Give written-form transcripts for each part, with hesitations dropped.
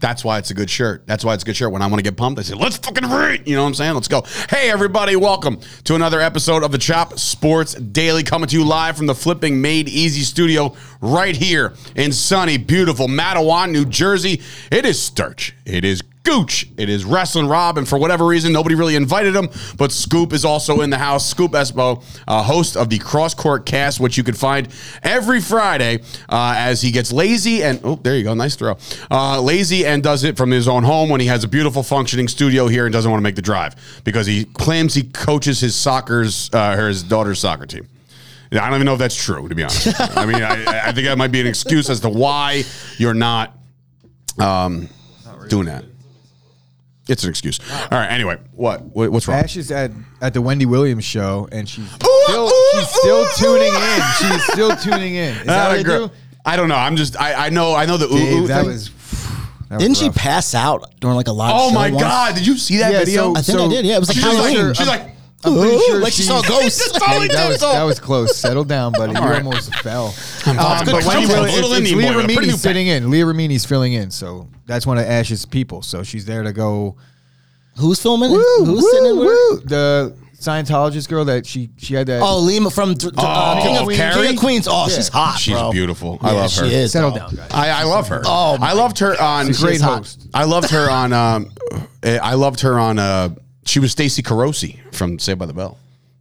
That's why it's a good shirt. That's why it's a good shirt. When I want to get pumped, I say, let's fucking read. You know what I'm saying? Let's go. Hey, everybody. Welcome to another episode of the Chop Sports Daily, coming to you live from the Flipping Made Easy studio right here in sunny, beautiful Mattawan, New Jersey. It is Sturch. It is Gooch. It is Wrestling Rob, and for whatever reason, nobody really invited him, but Scoop is also in the house. Scoop Espo, host of the Cross Court Cast, which you can find every Friday as he gets lazy and, oh, there you go, nice throw. Lazy and does it from his own home when he has a beautiful functioning studio here and doesn't want to make the drive because he claims he coaches his his daughter's soccer team. I don't even know if that's true, to be honest. I mean, I think that might be an excuse as to why you're not really doing that. It's an excuse. All right. Anyway, what's wrong? Ash is at the Wendy Williams show, and she's still tuning in. She's still tuning in. Is that what girl. I don't know. I'm just. I know the ooh that thing. Didn't she pass out during like a live show? Oh my god! Did you see that video? I think I did. Yeah, it was like Halloween. She's like. I'm pretty sure like she saw ghosts. That was close. Settle down, buddy. You almost fell. But it's Leah Remini sitting in. Leah Remini's filling in, so that's one of Ash's people. So she's there to go. Who's filming? Who's sitting in? The Scientologist girl that she had that. Oh, Lima from King of Queens. Oh, yeah. She's hot. She's beautiful. I love her. She is. Settle down, guys. I love her. Oh, I loved her on Great Host. She was Stacey Carosi from Saved by the Bell.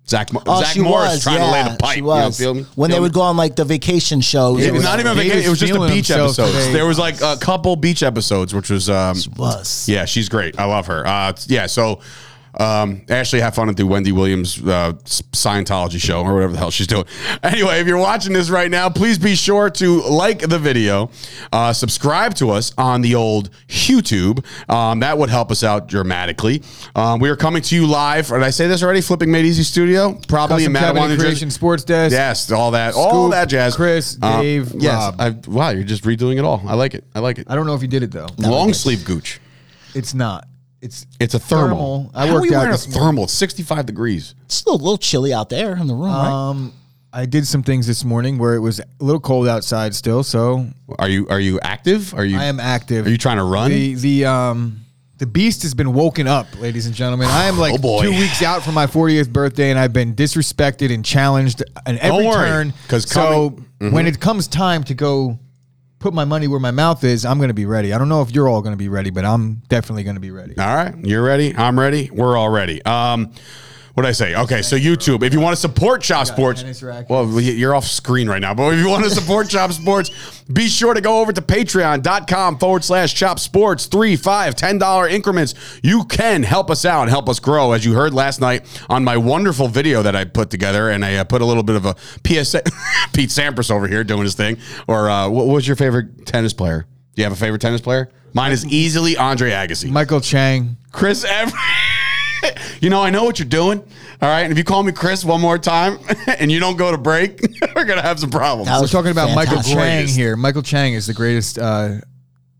Zach Morris trying to lay the pipe. She was. You know, feel me? When they would go on like the vacation shows. Yeah, it was not even a vacation. It was just the beach episodes. There was like a couple beach episodes, which was. Yeah, she's great. I love her. So Ashley, have fun at the Wendy Williams Scientology show or whatever the hell she's doing. Anyway, if you're watching this right now, please be sure to like the video, subscribe to us on the old YouTube. That would help us out dramatically. We are coming to you live. Did I say this already? Flipping Made Easy Studio, probably in Mattawan, Creation Sports Desk. Yes, all that, Scoop, all that jazz. Chris, Dave, Rob. Wow, you're just redoing it all. I like it. I don't know if you did it though. Long sleeve Gooch. It's not. It's a thermal. I worked out in a thermal. It's 65 degrees. It's still a little chilly out there in the room, right? I did some things this morning where it was a little cold outside still. So are you active? I am active. Are you trying to run? The beast has been woken up, ladies and gentlemen. I am like 2 weeks out from my 40th birthday, and I've been disrespected and challenged at every turn. When it comes time to go put my money where my mouth is, I'm going to be ready. I don't know if you're all going to be ready, but I'm definitely going to be ready. All right. You're ready. I'm ready. We're all ready. What did I say? Okay, so YouTube. If you want to support Chop Sports, well, you're off screen right now, but if you want to support Chop Sports, be sure to go over to patreon.com/Chop Sports, $3, $5, $10 increments. You can help us out and help us grow. As you heard last night on my wonderful video that I put together, and I put a little bit of a PSA. Pete Sampras over here doing his thing. Or what was your favorite tennis player? Do you have a favorite tennis player? Mine is easily Andre Agassi. Michael Chang. Chris Everett. You know, I know what you're doing, all right? And if you call me Chris one more time and you don't go to break, we're going to have some problems. We're talking about Michael Chang here. Michael Chang is the greatest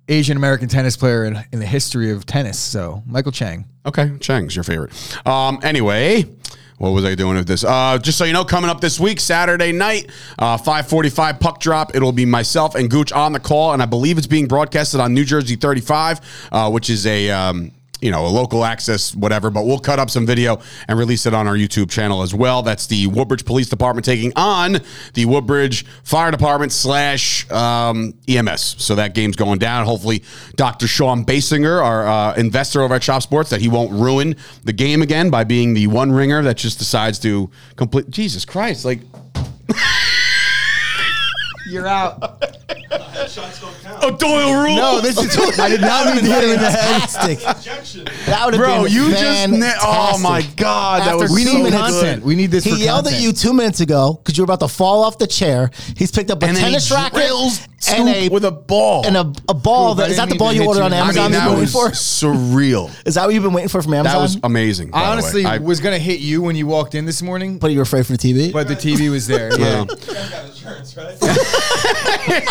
Asian-American tennis player in the history of tennis. So, Michael Chang. Okay, Chang's your favorite. Anyway, what was I doing with this? Just so you know, coming up this week, Saturday night, 5:45 puck drop. It'll be myself and Gooch on the call, and I believe it's being broadcasted on New Jersey 35, which is a... a local access, whatever, but we'll cut up some video and release it on our YouTube channel as well. That's the Woodbridge Police Department taking on the Woodbridge Fire Department / EMS. So that game's going down. Hopefully, Dr. Sean Basinger, our investor over at Chop Sports, that he won't ruin the game again by being the one ringer that just decides to complete. Jesus Christ, like... You're out. shots don't count. A Doyle rule. No, this is. I did not mean to hit him in the head. That would have been fantastic. Oh my God, that was so good. We need this. He yelled at you 2 minutes ago because you were about to fall off the chair. He's picked up a tennis racket and a ball. Is that the ball you ordered on Amazon? That was surreal. Is that what you've been waiting for from Amazon? That was amazing. I honestly was gonna hit you when you walked in this morning, but you were afraid from the TV. But the TV was there. Yeah.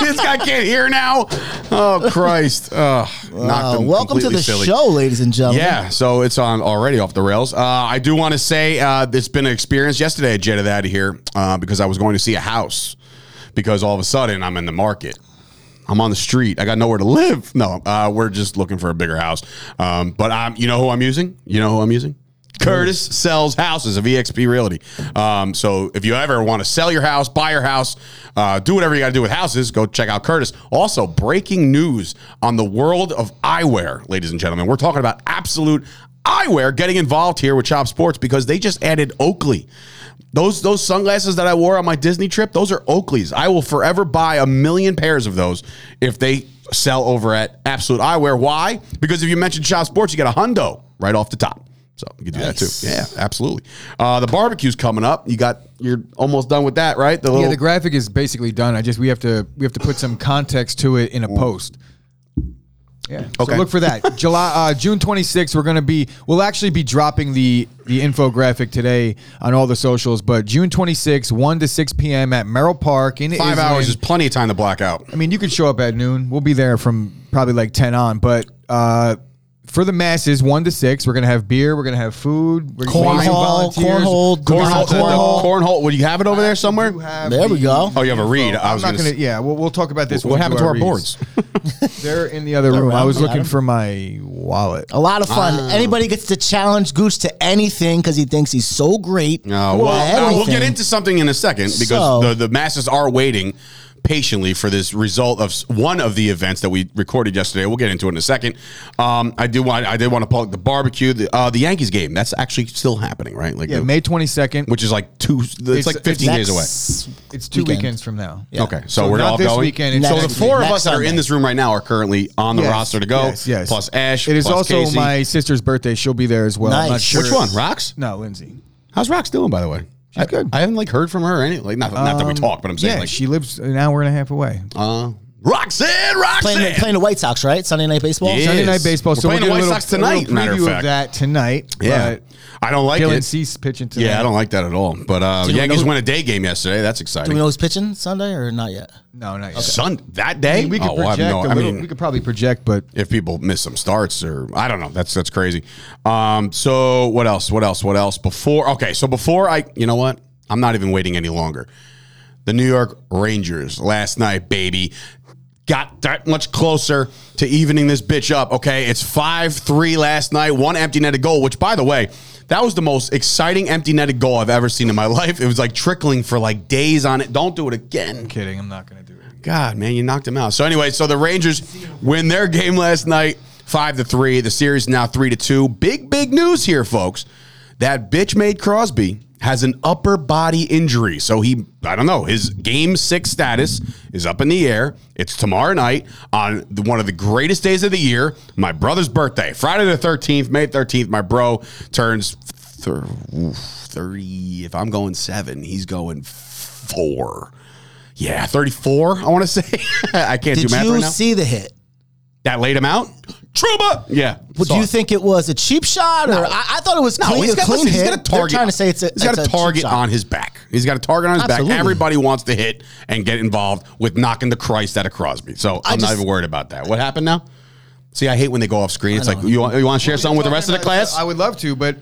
This guy can't hear now. Oh Christ! Knocked him welcome to the silly show, ladies and gentlemen. Yeah, so it's on already off the rails. I do want to say it's been an experience yesterday at Jetted Out of Here because I was going to see a house because all of a sudden I'm in the market. I'm on the street. I got nowhere to live. No, we're just looking for a bigger house. But you know who I'm using? You know who I'm using? Curtis sells houses of EXP Realty. So if you ever want to sell your house, buy your house, do whatever you got to do with houses, go check out Curtis. Also, breaking news on the world of eyewear, ladies and gentlemen. We're talking about Absolute Eyewear getting involved here with Chop Sports because they just added Oakley. Those sunglasses that I wore on my Disney trip, those are Oakleys. I will forever buy 1,000,000 pairs of those if they sell over at Absolute Eyewear. Why? Because if you mention Chop Sports, you get a hundo right off the top. So you can do that too. Yeah, absolutely. The barbecue's coming up. You're almost done with that, right? The graphic is basically done. We have to put some context to it in a post. Yeah. Okay. So look for that. June 26th. We'll actually be dropping the infographic today on all the socials. But June 26th, 1 to 6 p.m. at Merrill Park. In 5 hours is plenty of time to black out. I mean, you could show up at noon. We'll be there from probably like 10 on, but. For the masses, 1 to 6, we're gonna have beer, we're gonna have food, we're gonna cornhole. Would you have it over there somewhere? There we go. Oh, you have a read. Yeah, we'll talk about this. What happened to our boards? They're in the other room. I was looking for my wallet. A lot of fun. Anybody gets to challenge Goose to anything because he thinks he's so great. We'll get into something in a second because the masses are waiting patiently for this result of one of the events that we recorded yesterday. We'll get into it in a second. I did want to plug the barbecue, the Yankees game. That's actually still happening, right? Like May 22nd, which is like it's like 15 days away. It's two weekends from now. Yeah. Okay, so we're all this going. Weekend, so the four of us that are in this room right now are currently on the roster to go. Yes. Plus Ash. It is also Casey. My sister's birthday. She'll be there as well. Nice. I'm not sure. Which one? Rox? No, Lindsay. How's Rox doing, by the way? She's good. I haven't heard from her or anything. Like not that we talk, but I'm saying she lives an hour and a half away. Roxanne playing the White Sox, right? Sunday night baseball. Yes. Sunday night baseball. We're playing the White Sox tonight. Matter of fact, of that tonight. Yeah, I don't like Dylan Cease pitching tonight. Yeah, I don't like that at all. But Yankees win a day game yesterday. That's exciting. Do we know who's pitching Sunday or not yet? No, not yet. Okay. That day? We could project. We could probably project, but if people miss some starts or I don't know, that's crazy. So what else? You know what? I'm not even waiting any longer. The New York Rangers last night, baby. Got that much closer to evening this bitch up, okay? It's 5-3 last night, one empty-netted goal, which, by the way, that was the most exciting empty-netted goal I've ever seen in my life. It was, trickling for, days on it. Don't do it again. I'm kidding. I'm not going to do it again. God, man, you knocked him out. So, anyway, the Rangers win their game last night, 5-3. The series now 3-2. Big news here, folks. That bitch made Crosby has an upper body injury. So I don't know, his game 6 status is up in the air. It's tomorrow night on one of the greatest days of the year, my brother's birthday. Friday the 13th, May 13th, my bro turns 30. If I'm going 7, he's going 4. Yeah, 34, I want to say. I can't do math right now. Did you see the hit? That laid him out? Truba! Yeah. Well, do you think it was a cheap shot? I thought it was clean. He's got a target. They're trying to say it's a target on his back. He's got a target on his back. Everybody wants to hit and get involved with knocking the Christ out of Crosby. So I'm not even worried about that. What happened now? See, I hate when they go off screen. It's like, you want to share something with the rest of the class? I would love to, but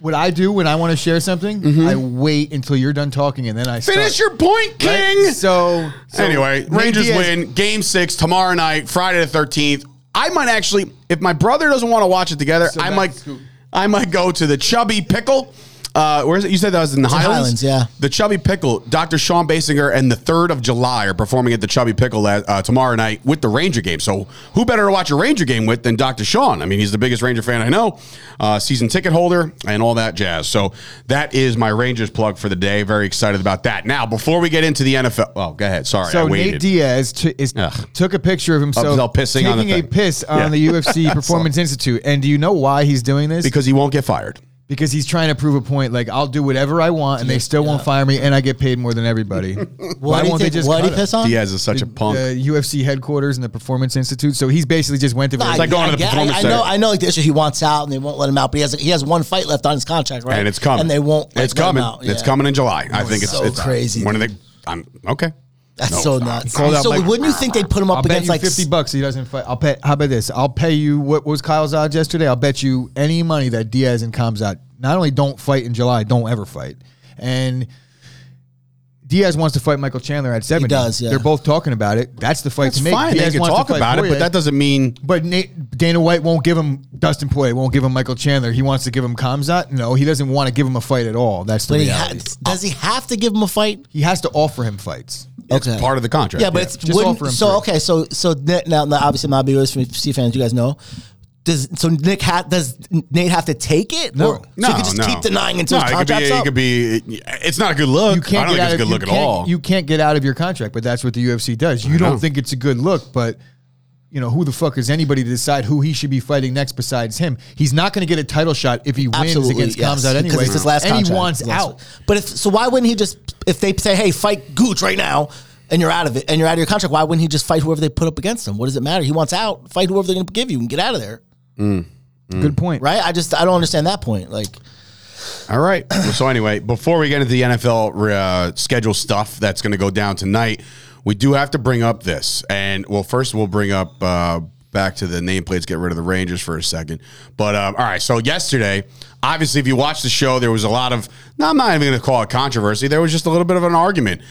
what I do when I want to share something, I wait until you're done talking, and then I start. Finish your point, King! Right? So anyway, Rangers win. Game 6 tomorrow night, Friday the 13th. I might actually, if my brother doesn't want to watch it together, I might go to the Chubby Pickle Where is it? You said that was in the Highlands? Yeah. The Chubby Pickle, Dr. Sean Basinger and the 3rd of July are performing at the Chubby Pickle tomorrow night with the Ranger game. So who better to watch a Ranger game with than Dr. Sean? I mean, he's the biggest Ranger fan I know, season ticket holder and all that jazz. So that is my Rangers plug for the day. Very excited about that. Now, before we get into the NFL. Oh, go ahead. Sorry, so I waited. Nate Diaz took a picture of himself pissing taking on a piss on the UFC Performance Institute. And do you know why he's doing this? Because he won't get fired. Because he's trying to prove a point, like, I'll do whatever I want, and they still won't fire me, and I get paid more than everybody. Why won't they just cut him? What did he piss on? Diaz is such a punk. The UFC headquarters and the Performance Institute, so he's basically just went to... It's like going to the Performance Center. I know, like, the issue, he wants out, and they won't let him out, but he has one fight left on his contract, right? And it's coming. And they won't let him out. It's coming in July. I think it's... so crazy. One of the... Okay. That's so nuts. So wouldn't you think they'd put him up against like $50 he doesn't fight? I'll pay. How about this? I'll pay you. What was Kyle's odds yesterday? I'll bet you any money that Diaz and Kamzat not only don't fight in July, don't ever fight. And Diaz wants to fight Michael Chandler at 70. He does. Yeah. They're both talking about it. That's the fight to make. Fine. They can talk about it, but that doesn't mean. But Dana White won't give him Dustin Poirier. Won't give him Michael Chandler. He wants to give him Kamzat. No, he doesn't want to give him a fight at all. That's the reality. Does he have to give him a fight? He has to offer him fights. It's part of the contract. Yeah, but it's now obviously my UFC fans, you guys know. Does Nate have to take it? No, or, so he could just keep denying until his contract's up. It's not a good look. I don't think it's a good look at all. You can't get out of your contract, but that's what the UFC does. You don't think it's a good look, but you know who the fuck is anybody to decide who he should be fighting next besides him? He's not going to get a title shot if he wins against Kamzat anyway. Because it's his last contract. And he wants out. But so why wouldn't he just, if they say, hey, fight Gooch right now, and you're out of it, and you're out of your contract, why wouldn't he just fight whoever they put up against him? What does it matter? He wants out. Fight whoever they're going to give you and get out of there. Good point. Right? I don't understand that point. Like... All right. So anyway, before we get into the NFL schedule stuff that's going to go down tonight, we do have to bring up this. And, well, first we'll bring up back to the nameplates, get rid of the Rangers for a second. But, all right, so yesterday, obviously, if you watched the show, there was a lot of, I'm not even going to call it controversy. There was just a little bit of an argument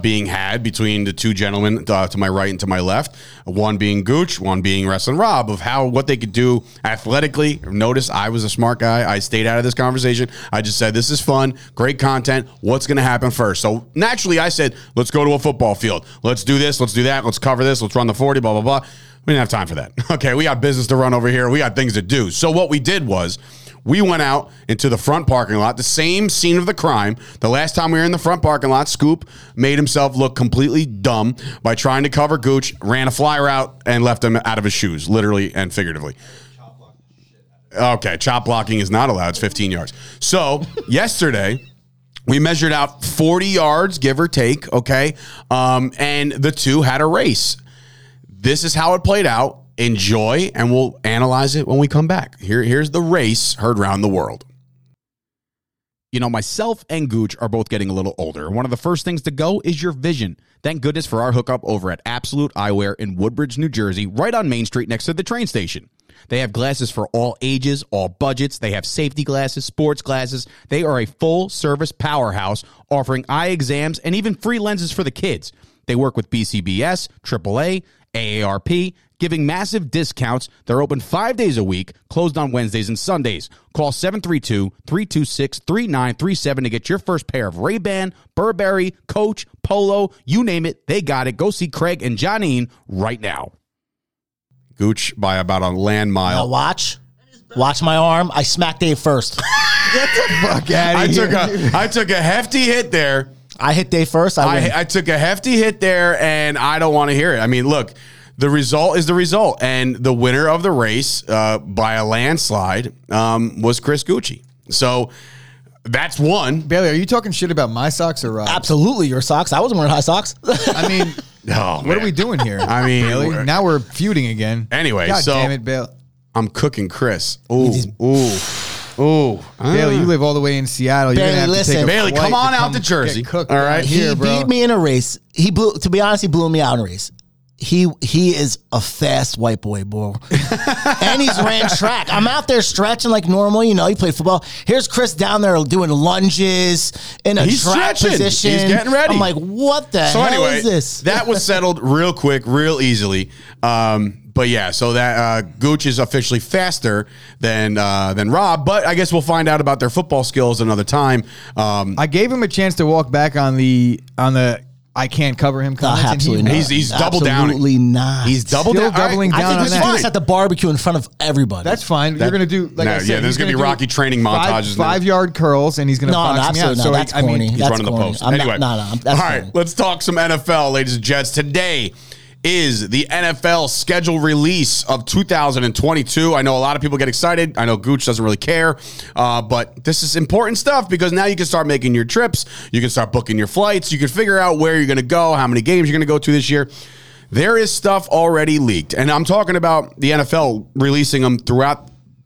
being had between the two gentlemen to my right and to my left, one being Gooch, one being Wrestling Rob, of what they could do athletically. Notice I was a smart guy. I stayed out of this conversation. I just said, this is fun, great content. What's going to happen first? So naturally, I said, let's go to a football field. Let's do this. Let's do that. Let's cover this. Let's run the 40, blah, blah, blah. We didn't have time for that. Okay, we got business to run over here. We got things to do. So what we did was we went out into the front parking lot, the same scene of the crime. The last time we were in the front parking lot, Scoop made himself look completely dumb by trying to cover Gooch, ran a fly route, and left him out of his shoes, literally and figuratively. Okay, chop blocking is not allowed. It's 15 yards. So yesterday... we measured out 40 yards, give or take, okay? And the two had a race. This is how it played out. Enjoy, and we'll analyze it when we come back. Here's the race heard around the world. You know, myself and Gooch are both getting a little older. One of the first things to go is your vision. Thank goodness for our hookup over at Absolute Eyewear in Woodbridge, New Jersey, right on Main Street next to the train station. They have glasses for all ages, all budgets. They have safety glasses, sports glasses. They are a full-service powerhouse offering eye exams and even free lenses for the kids. They work with BCBS, AAA, AARP, giving massive discounts. They're open 5 days a week, closed on Wednesdays and Sundays. Call 732-326-3937 to get your first pair of Ray-Ban, Burberry, Coach, Polo, you name it. They got it. Go see Craig and Johnine right now. Gooch by about a land mile. Now watch my arm. I smacked Dave first. Get the fuck out of here. I took a hefty hit there. I hit Dave first. I took a hefty hit there, and I don't want to hear it. I mean, look, the result is the result, and the winner of the race by a landslide was Chris Gucci. So that's one. Bailey, are you talking shit about my socks or Rob? Absolutely, your socks. I wasn't wearing high socks. I mean... Oh, what are we doing here? I mean, really? Now we're feuding again. Anyway, God damn it, Bale. I'm cooking Chris. Ooh. Bailey, you live all the way in Seattle. Bailey, Bailey, come on out to Jersey. All right, he beat me in a race. To be honest, he blew me out in a race. He is a fast white boy, bro. And he's ran track. I'm out there stretching like normal. You know, he played football. Here's Chris down there doing lunges in a track position. He's getting ready. I'm like, what the hell is this? That was settled real quick, real easily. But yeah, so that Gooch is officially faster than Rob. But I guess we'll find out about their football skills another time. I gave him a chance to walk back on the I can't cover him comments. No, absolutely not. He's double down. Absolutely not. He's double down. Doubling down. I think we should do this at the barbecue in front of everybody. That's fine. You're going to do, like I said. Yeah, there's going to be Rocky training montages. 5-yard curls, and he's going to box me out. No, that's corny. He's running the post. Anyway. All right, let's talk some NFL, ladies and gents. Today is the NFL schedule release of 2022. I know a lot of people get excited. I know Gooch doesn't really care, but this is important stuff because now you can start making your trips. You can start booking your flights. You can figure out where you're going to go, how many games you're going to go to this year. There is stuff already leaked, and I'm talking about the NFL releasing them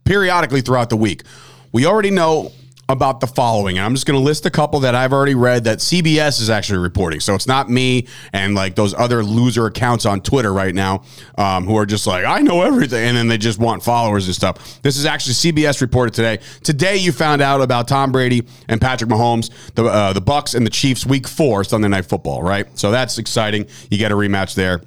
periodically throughout the week. We already know about the following, and I'm just going to list a couple that I've already read that CBS is actually reporting. So it's not me and like those other loser accounts on Twitter right now who are just like, I know everything, and then they just want followers and stuff. This is actually CBS reported today. Today you found out about Tom Brady and Patrick Mahomes, the Bucks and the Chiefs, Week 4 Sunday Night Football, right? So that's exciting. You get a rematch there.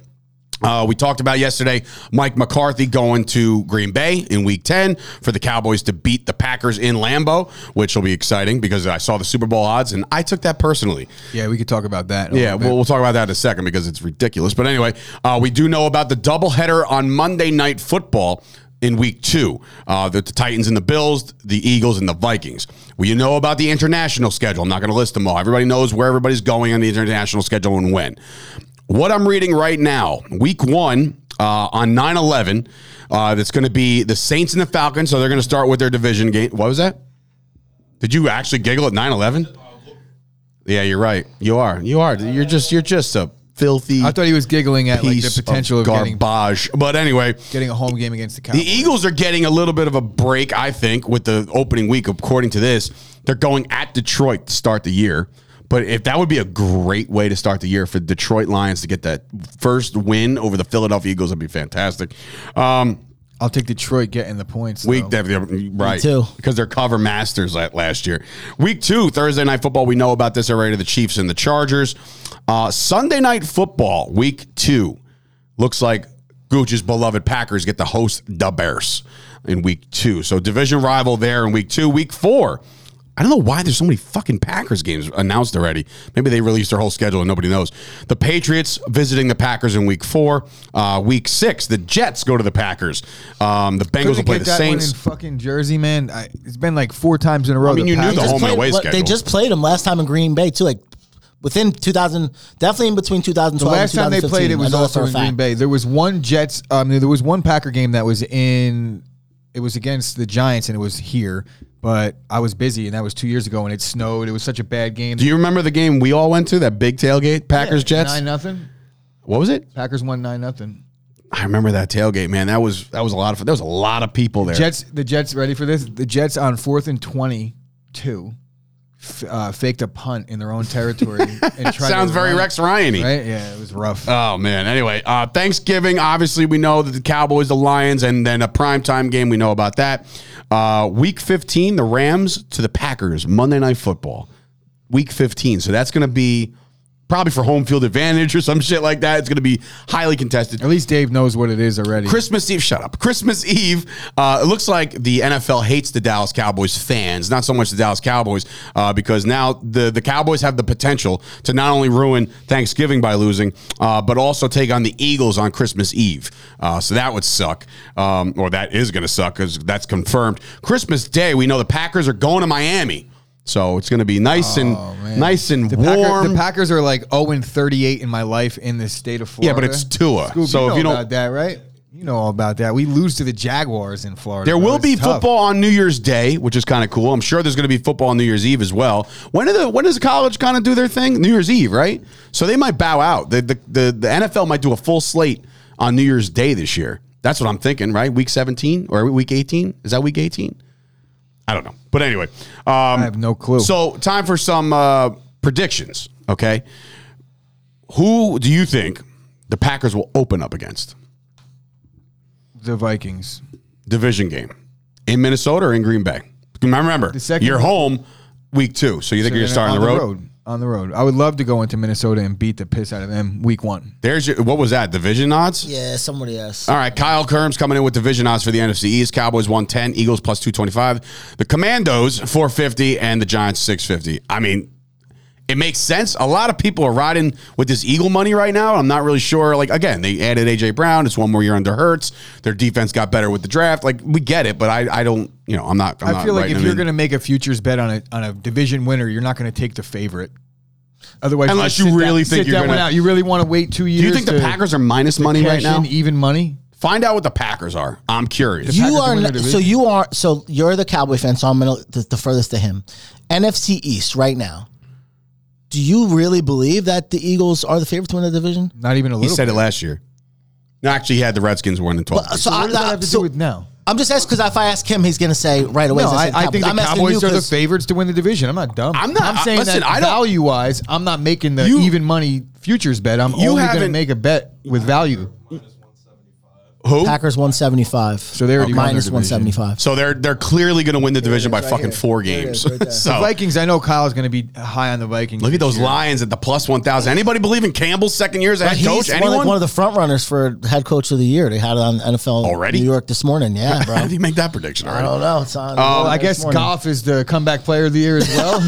We talked about yesterday Mike McCarthy going to Green Bay in Week 10 for the Cowboys to beat the Packers in Lambeau, which will be exciting because I saw the Super Bowl odds, and I took that personally. Yeah, we could talk about that. Yeah, we'll talk about that in a second because it's ridiculous. But anyway, we do know about the doubleheader on Monday Night Football in Week 2, the Titans and the Bills, the Eagles and the Vikings. Well, you know about the international schedule. I'm not going to list them all. Everybody knows where everybody's going on the international schedule and when. What I'm reading right now, Week 1 on 9/11, that's going to be the Saints and the Falcons, so they're going to start with their division game. What was that? Did you actually giggle at 9/11? Yeah, you're right. You are. You're just a filthy. I thought he was giggling at like the potential of garbage. But anyway, getting a home game against the Cowboys. The Eagles are getting a little bit of a break, I think, with the opening week. According to this, they're going at Detroit to start the year. But if that would be a great way to start the year for Detroit Lions to get that first win over the Philadelphia Eagles, that'd be fantastic. I'll take Detroit getting the points. Right, too. Because they're cover masters last year. Week 2, Thursday Night Football. We know about this already. The Chiefs and the Chargers. Sunday Night Football, Week 2. Looks like Gooch's beloved Packers get to host the Bears in Week 2. So division rival there in Week 2. Week 4. I don't know why there's so many fucking Packers games announced already. Maybe they released their whole schedule and nobody knows. The Patriots visiting the Packers in Week 4. Week 6, the Jets go to the Packers. The Bengals will play the Saints. That one in fucking Jersey, man. It's been like 4 times in a row. I mean, you knew the home and away schedule. They just played them last time in Green Bay, too. Like, definitely in between 2012 and 2015. The last time they played, it was also in Green Bay. There was one Jets, there was one Packer game that was in, it was against the Giants, and it was here. But I was busy, and that was 2 years ago, and it snowed. It was such a bad game. Do you remember the game we all went to, that big tailgate, Packers-Jets? 9-0. What was it? Packers won 9-0. I remember that tailgate, man. That was a lot of fun. There was a lot of people there. The Jets, ready for this? The Jets on 4th and 22 faked a punt in their own territory. And sounds very Rex Ryan-y. Right? Yeah, it was rough. Oh, man. Anyway, Thanksgiving, obviously we know that the Cowboys, the Lions, and then a primetime game, we know about that. Week 15, the Rams to the Packers, Monday Night Football. Week 15, so that's going to be probably for home field advantage or some shit like that. It's going to be highly contested. At least Dave knows what it is already. Christmas Eve. Shut up. Christmas Eve. It looks like the NFL hates the Dallas Cowboys fans, not so much the Dallas Cowboys, because now the Cowboys have the potential to not only ruin Thanksgiving by losing, but also take on the Eagles on Christmas Eve. So that would suck, or that is going to suck because that's confirmed. Christmas Day, we know the Packers are going to Miami. So it's going to be nice and warm. The Packers are like 0-38 in my life in the state of Florida. Yeah, but it's Tua. Scoob, so you know about that, right? You know all about that. We lose to the Jaguars in Florida. There will be football on New Year's Day, which is kind of cool. I'm sure there's going to be football on New Year's Eve as well. When does college kind of do their thing? New Year's Eve, right? So they might bow out. The NFL might do a full slate on New Year's Day this year. That's what I'm thinking, right? Week 17 or week 18? Is that week 18? I don't know. But anyway. I have no clue. So time for some predictions, okay? Who do you think the Packers will open up against? The Vikings. Division game. In Minnesota or in Green Bay? Remember, you're home Week 2, so you think you're starting the road? On the road. I would love to go into Minnesota and beat the piss out of them week one. There's your, what was that, division odds? Yeah, somebody else. All right, Kyle Kerm's coming in with division odds for the NFC East. Cowboys 110, Eagles plus 225. The Commandos 450, and the Giants 650. I mean, it makes sense. A lot of people are riding with this Eagle money right now. I'm not really sure. Like, again, they added A.J. Brown. It's one more year under Hurts. Their defense got better with the draft. Like, we get it, but I don't. You know, I feel like if you're going to make a futures bet on a division winner, you're not going to take the favorite. Otherwise, unless you really think you're going to, you really want to wait 2 years. Do you think the Packers are minus money right now? Even money. Find out what the Packers are. I'm curious. So you're the Cowboy fan. So I'm going to defer this to him. NFC East right now. Do you really believe that the Eagles are the favorite to win the division? Not even a little. He said it last year. No, actually, he had the Redskins winning 12. So what does that have to do with now? I'm just asking because if I ask him, he's going to say right away. No, I think the Cowboys are the favorites to win the division. I'm not dumb. I'm not. I'm saying that value-wise, I'm not making the even money futures bet. I'm only going to make a bet with value. Who? Packers 175. So they're minus 175. So they're clearly going to win the division by fucking 4 games. So the Vikings, I know Kyle's going to be high on the Vikings. Look at those Lions at the plus 1,000. Anybody believe in Campbell's second year as a head coach? Anyone? One of the front runners for head coach of the year. They had it on NFL already? New York this morning. Yeah, bro. How did he make that prediction already? I don't know. It's on. I guess Goff is the comeback player of the year as well.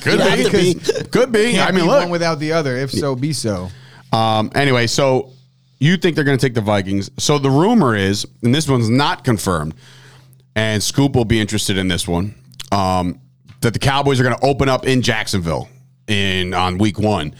Could be. I mean, look. One without the other. If so, be so. Anyway, so. You think they're going to take the Vikings. So the rumor is, and this one's not confirmed, and Scoop will be interested in this one, that the Cowboys are going to open up in Jacksonville on week one.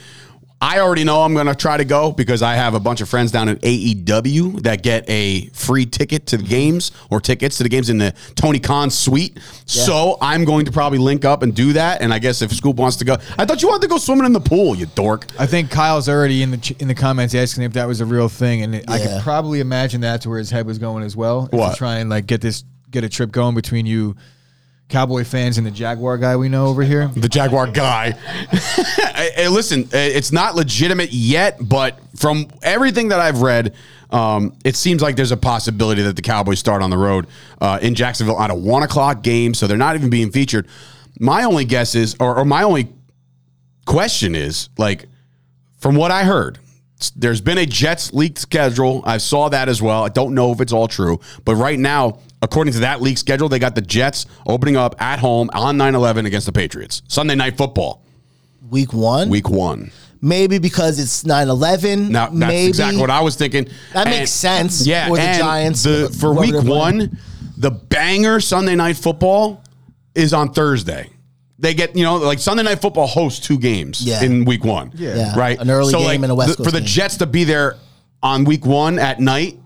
I already know I'm going to try to go because I have a bunch of friends down at AEW that get a free ticket to the games or tickets to the games in the Tony Khan suite. Yeah. So I'm going to probably link up and do that. And I guess if Scoop wants to go, I thought you wanted to go swimming in the pool, you dork. I think Kyle's already in the comments asking if that was a real thing. And I could probably imagine that's where his head was going as well. What? To try and like get a trip going between you Cowboy fans and the Jaguar guy we know over here. The Jaguar guy. Hey, listen, it's not legitimate yet, but from everything that I've read, it seems like there's a possibility that the Cowboys start on the road in Jacksonville on a 1:00 game, so they're not even being featured. My only guess is, or my only question is, like, from what I heard, there's been a Jets leaked schedule. I saw that as well. I don't know if it's all true, but right now, according to that league schedule, they got the Jets opening up at home on 9/11 against the Patriots. Sunday Night Football. Week one? Week one. Maybe because it's 9/11. No, that's exactly what I was thinking. That makes sense. Yeah, for the Giants. For week one, the banger Sunday Night Football is on Thursday. They get, like Sunday Night Football hosts 2 games in week one. Yeah. Right? An early game and a West Coast game. For the Jets to be there on week one at night,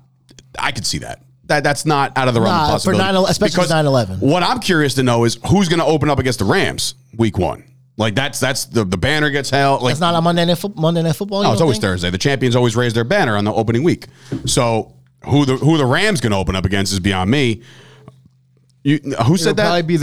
I could see that. That's not out of the realm of possibility. Especially 9/11. What I'm curious to know is who's going to open up against the Rams week one. Like that's the banner gets held. Like, that's not on Monday Night Football. No, it's always Thursday. The champions always raise their banner on the opening week. So who the Rams going to open up against is beyond me. Who said that? Probably be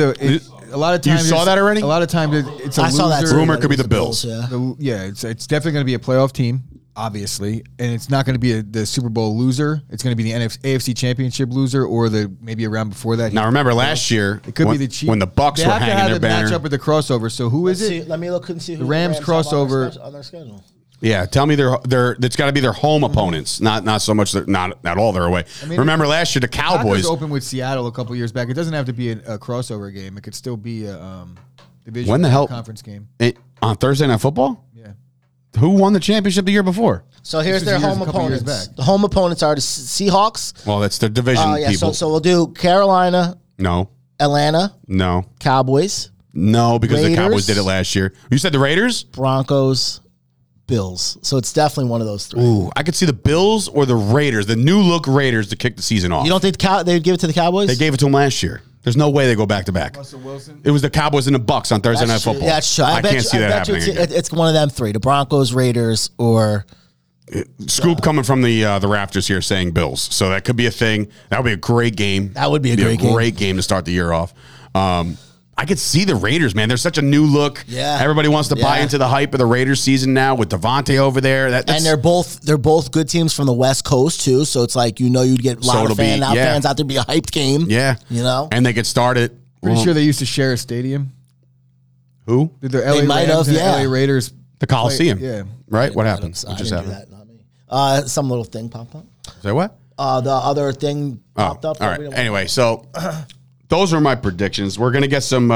a lot of times. You saw that already. A lot of times it's a rumor could be the Bills. Yeah, it's definitely going to be a playoff team. Obviously, and it's not going to be the Super Bowl loser. It's going to be the AFC Championship loser, or maybe a round before that. Now remember, last year it could be the Chiefs when the Bucks were hanging their banner. Match up with the crossover. So who is it? Let me look and see who the Rams crossover on their schedule. Yeah, tell me their it's got to be their home opponents, not so much not at all their away. I mean, remember last year the Cowboys opened with Seattle a couple years back. It doesn't have to be a crossover game. It could still be a division conference game on Thursday Night Football. Who won the championship the year before? So here's their home opponents. The home opponents are the Seahawks. Well, that's their division people. So we'll do Carolina. No. Atlanta. No. Cowboys. No, because the Cowboys did it last year. You said the Raiders? Broncos. Bills. So it's definitely one of those three. Ooh, I could see the Bills or the Raiders, the new look Raiders to kick the season off. You don't think they'd give it to the Cowboys? They gave it to them last year. There's no way they go back-to-back. Russell Wilson? It was the Cowboys and the Bucks on Thursday Night Football. That's true. I can't see that happening. It's one of them three, the Broncos, Raiders, or... Scoop coming from the rafters here saying Bills. So that could be a thing. That would be a great game. That would be a great game to start the year off. I could see the Raiders, man. They're such a new look. Yeah. Everybody wants to buy into the hype of the Raiders season now with Devontae over there. And they're both good teams from the West Coast too. So it's like you'd get a lot of fans out there. Be a hyped game. Yeah. And they get started. Pretty sure they used to share a stadium. Who? Did the LA Rams and LA Raiders? The Coliseum. Yeah. Right? What happened? What just happened? That, not me. Some little thing popped up. Say what? The other thing popped up. All right. Anyway, so those are my predictions. We're going to get some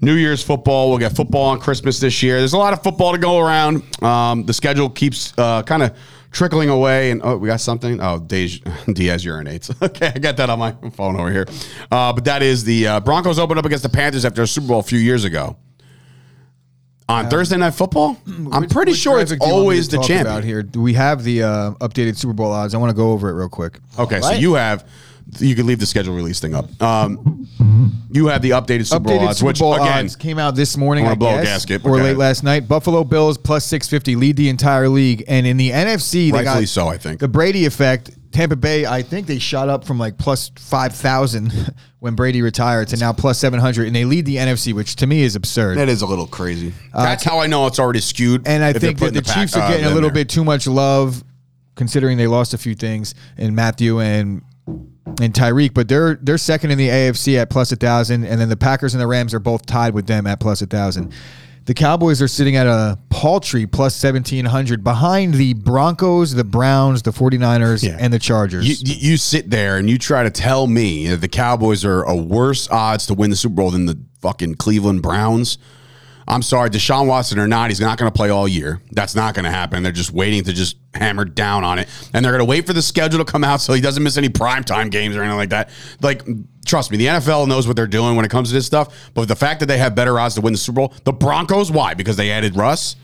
New Year's football. We'll get football on Christmas this year. There's a lot of football to go around. The schedule keeps kind of trickling away. And oh, we got something. Oh, Diaz urinates. Okay, I got that on my phone over here. But that is the Broncos opened up against the Panthers after a Super Bowl a few years ago. On Thursday Night Football, I'm pretty sure it's always the champion. Here, do we have the updated Super Bowl odds? I want to go over it real quick. Okay, right. So you have, you can leave the schedule release thing up. You have the updated Super Bowl odds, which again came out this morning. I want to blow a gasket, or late last night. Buffalo Bills plus 650 lead the entire league, and in the NFC, they rightfully got so. I think the Brady effect. Tampa Bay, I think they shot up from like plus 5,000 when Brady retired to now plus 700, and they lead the NFC, which to me is absurd. That is a little crazy. That's how I know it's already skewed. And I think that the Chiefs are getting a little bit too much love, considering they lost a few things in Matthew and Tyreek, but they're second in the AFC at plus 1,000, and then the Packers and the Rams are both tied with them at plus 1,000. The Cowboys are sitting at a paltry plus 1,700 behind the Broncos, the Browns, the 49ers, and the Chargers. You sit there and you try to tell me that the Cowboys are a worse odds to win the Super Bowl than the fucking Cleveland Browns. I'm sorry, Deshaun Watson or not, he's not going to play all year. That's not going to happen. They're just waiting to just hammer down on it. And they're going to wait for the schedule to come out so he doesn't miss any primetime games or anything like that. Like, trust me, the NFL knows what they're doing when it comes to this stuff. But the fact that they have better odds to win the Super Bowl, the Broncos, why? Because they added Russ?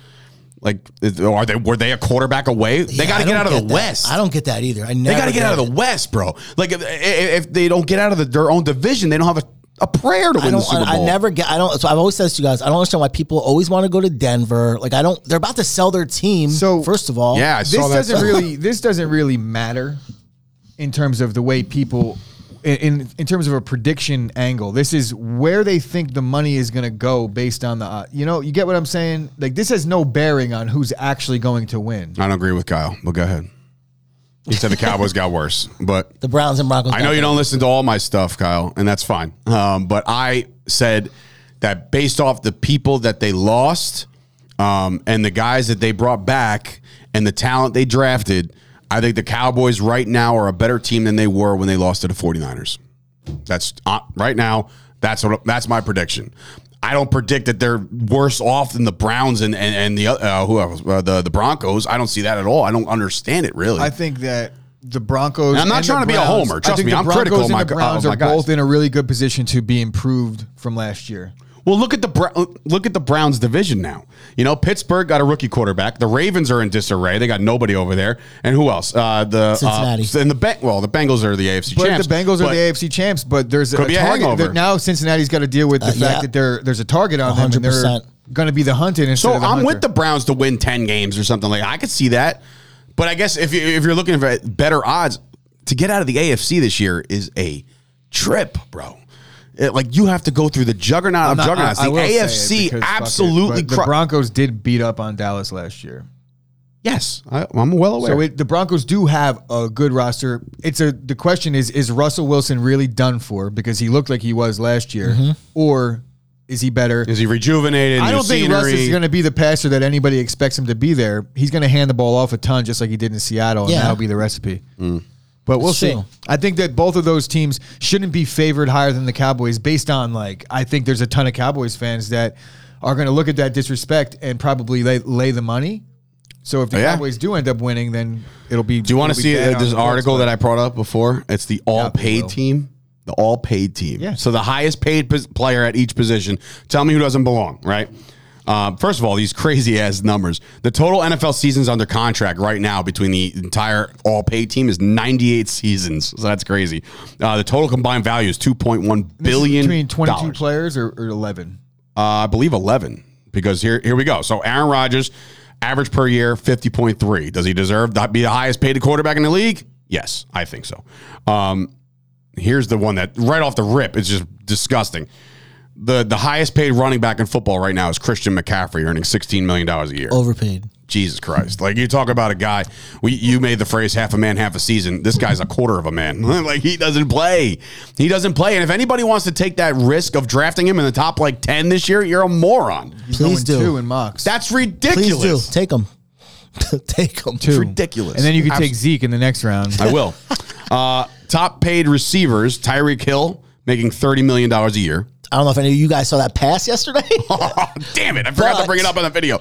Like, were they a quarterback away? They got to get out of the West. I don't get that either. They got to get out of the West, bro. Like, if they don't get out of their own division, they don't have a prayer to win the Super Bowl. So I've always said this to you guys. I don't understand why people always want to go to Denver. Like, they're about to sell their team. So first of all, this doesn't really matter in terms of the way people in terms of a prediction angle. This is where they think the money is going to go based on the, you get what I'm saying? Like, this has no bearing on who's actually going to win. I don't agree with Kyle, but go ahead. You said the Cowboys got worse, but the Browns and Broncos. I know you don't listen to all my stuff, Kyle, and that's fine. But I said that based off the people that they lost and the guys that they brought back and the talent they drafted, I think the Cowboys right now are a better team than they were when they lost to the 49ers. That's right now. That's my prediction. I don't predict that they're worse off than the Browns and the the Broncos. I don't see that at all. I don't understand it, really. I think that the Broncos. Now, I'm not trying to be a homer. Trust me, I'm critical. The Browns are both in a really good position to be improved from last year. Well, look at the Browns division now. You know, Pittsburgh got a rookie quarterback. The Ravens are in disarray. They got nobody over there. And who else? The Cincinnati. And the Bengals are the AFC champs. The Bengals are the AFC champs, but there's a target. Now Cincincinaty's got to deal with the fact that there's a target on 100%. Them. And they're going to be the hunted instead of the hunter. So I'm with the Browns to win 10 games or something. Like, I could see that. But I guess if you're looking for better odds, to get out of the AFC this year is a trip, bro. Like, you have to go through the juggernaut of juggernauts. The AFC absolutely. The Broncos did beat up on Dallas last year. Yes, I'm well aware. So the Broncos do have a good roster. The question is Russell Wilson really done for? Because he looked like he was last year, or is he better? Is he rejuvenated? I don't think Russ is going to be the passer that anybody expects him to be. There, he's going to hand the ball off a ton, just like he did in Seattle, and that'll be the recipe. Mm. But we'll see. I think that both of those teams shouldn't be favored higher than the Cowboys based on, like, I think there's a ton of Cowboys fans that are going to look at that disrespect and probably lay the money. So if the Cowboys do end up winning, then it'll be. Do you want to see this article that I brought up before? It's the all-paid team. The all-paid team. Yeah. So the highest-paid player at each position. Tell me who doesn't belong, right? First of all, these crazy-ass numbers. The total NFL seasons under contract right now between the entire all-paid team is 98 seasons. So that's crazy. The total combined value is $2.1 billion. Between 22 players or 11? I believe 11, because here we go. So Aaron Rodgers, average per year, 50.3. Does he deserve to be the highest-paid quarterback in the league? Yes, I think so. Here's the one that, right off the rip, it's just disgusting. The highest paid running back in football right now is Christian McCaffrey, earning $16 million a year. Overpaid. Jesus Christ. Like, you talk about a guy, you made the phrase half a man, half a season. This guy's a quarter of a man. Like, he doesn't play. He doesn't play. And if anybody wants to take that risk of drafting him in the top, 10 this year, you're a moron. Please do. 2 in mocks. That's ridiculous. Please do. Take him. Take him. It's ridiculous. And then you can take Zeke in the next round. I will. Top paid receivers, Tyreek Hill, making $30 million a year. I don't know if any of you guys saw that pass yesterday. Oh, damn it. I forgot to bring it up on the video.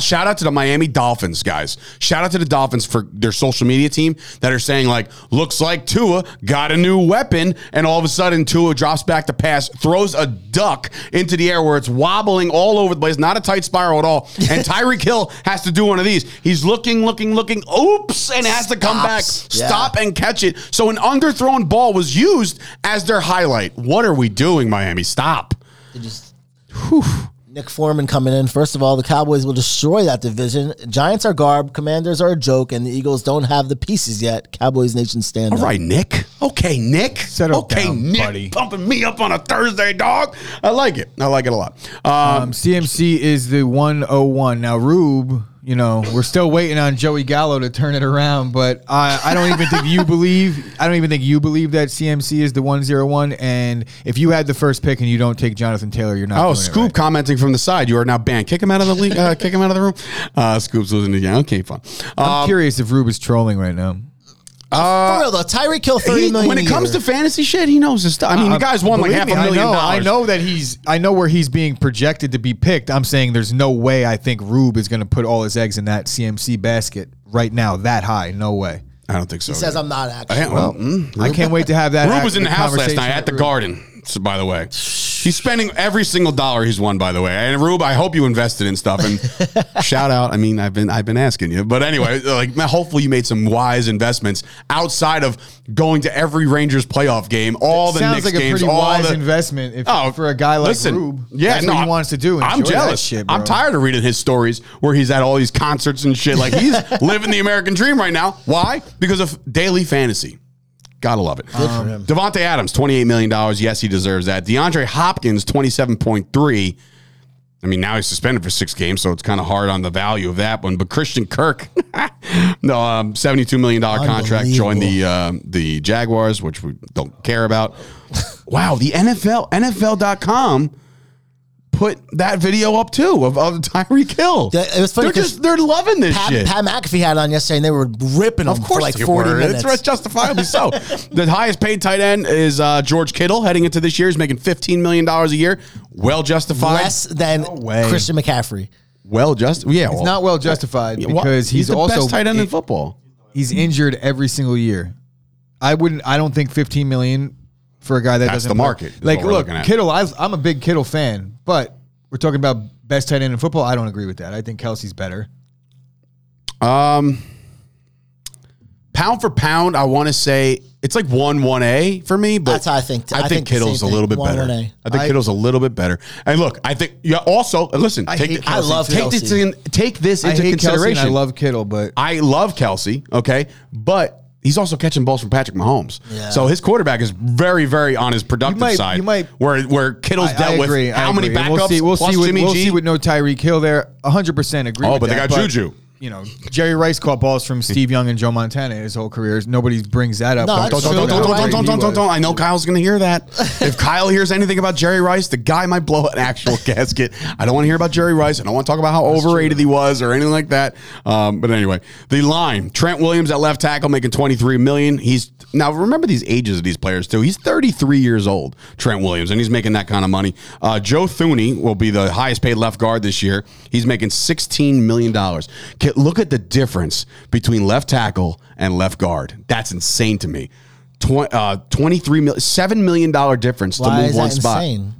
Shout out to the Miami Dolphins, guys. Shout out to the Dolphins for their social media team that are saying, looks like Tua got a new weapon, and all of a sudden Tua drops back to pass, throws a duck into the air where it's wobbling all over the place, not a tight spiral at all, and Tyreek Hill has to do one of these. He's looking, oops, and has to come back, stop and catch it. So an underthrown ball was used as their highlight. What are we doing, Miami? Stop. Nick Foreman coming in. First of all, the Cowboys will destroy that division. Giants are garb, Commanders are a joke, and the Eagles don't have the pieces yet. Cowboys Nation stand up. All right, Nick. Okay, Nick. Settle down, Nick, buddy. Pumping me up on a Thursday, dog. I like it. I like it a lot. CMC is the 101. Now, Rube, we're still waiting on Joey Gallo to turn it around, but I don't even think you believe. I don't even think you believe that CMC is the 101. And if you had the first pick and you don't take Jonathan Taylor, you're not. Oh, Scoop right. Commenting from the side, you are now banned. Kick him out of the league. Kick him out of the room. Scoop's losing. Yeah, okay, fun. I'm curious if Rube is trolling right now. For real though, Tyreek Hill $30 million. When it comes to fantasy shit, he knows his stuff. I mean, the guy's won $1 million. I know where he's being projected to be picked. I'm saying there's no way I think Rube is going to put all his eggs in that CMC basket right now. That high, no way. I don't think so. He says I'm not actually. I can't wait to have that. Rube was in the house last night at the Garden. So, by the way, he's spending every single dollar he's won, by the way. And Rube, I hope you invested in stuff. And shout out. I mean, I've been asking you. But anyway, hopefully you made some wise investments outside of going to every Rangers playoff game, all the Knicks games. Sounds like a pretty wise investment for a guy like Rube. Yeah, that's what he wants to do. I'm jealous. Shit, bro. I'm tired of reading his stories where he's at all these concerts and shit. He's living the American dream right now. Why? Because of daily fantasy. Gotta love it. Good for him. Devontae Adams, $28 million. Yes, he deserves that. DeAndre Hopkins, $27.3. I mean, now he's suspended for 6 games, so it's kind of hard on the value of that one. But Christian Kirk, $72 million contract, joined the Jaguars, which we don't care about. Wow, the NFL.com put that video up too of Tyreek Hill. It was funny. They're loving this shit. Pat McAfee had on yesterday, and they were ripping him for 40 minutes. It's justifiably so. The highest paid tight end is George Kittle heading into this year. He's making $15 million a year. Well justified. Less than Christian McCaffrey. Well justified. Yeah, he's not well justified because he's also the best tight end in football. He's injured every single year. I don't think $15 million. For a guy that doesn't play. Market. Look, Kittle, I'm a big Kittle fan, but we're talking about best tight end in football. I don't agree with that. I think Kelsey's better. Pound for pound, I want to say it's 1-1A for me, but that's how I think. I think Kittle's a little bit better. I think Kittle's a little bit better. And look, I think also listen. Take this into consideration. I love Kittle, but I love Kelsey. Okay, but he's also catching balls from Patrick Mahomes. Yeah. So his quarterback is very, very on his productive side. Where Kittle's dealt with how many backups? We'll see with no Tyreek Hill there. 100% agree with that. Oh, but they got Juju. Jerry Rice caught balls from Steve Young and Joe Montana his whole career. Nobody brings that up. No, don't. I know Kyle's going to hear that. If Kyle hears anything about Jerry Rice, the guy might blow an actual gasket. I don't want to hear about Jerry Rice. I don't want to talk about how overrated he was or anything like that. But anyway, the line. Trent Williams at left tackle making $23 million. Now, remember these ages of these players, too. He's 33 years old, Trent Williams, and he's making that kind of money. Joe Thuney will be the highest paid left guard this year. He's making $16 million. Look at the difference between left tackle and left guard. That's insane to me. $7 million difference to move one spot. Insane?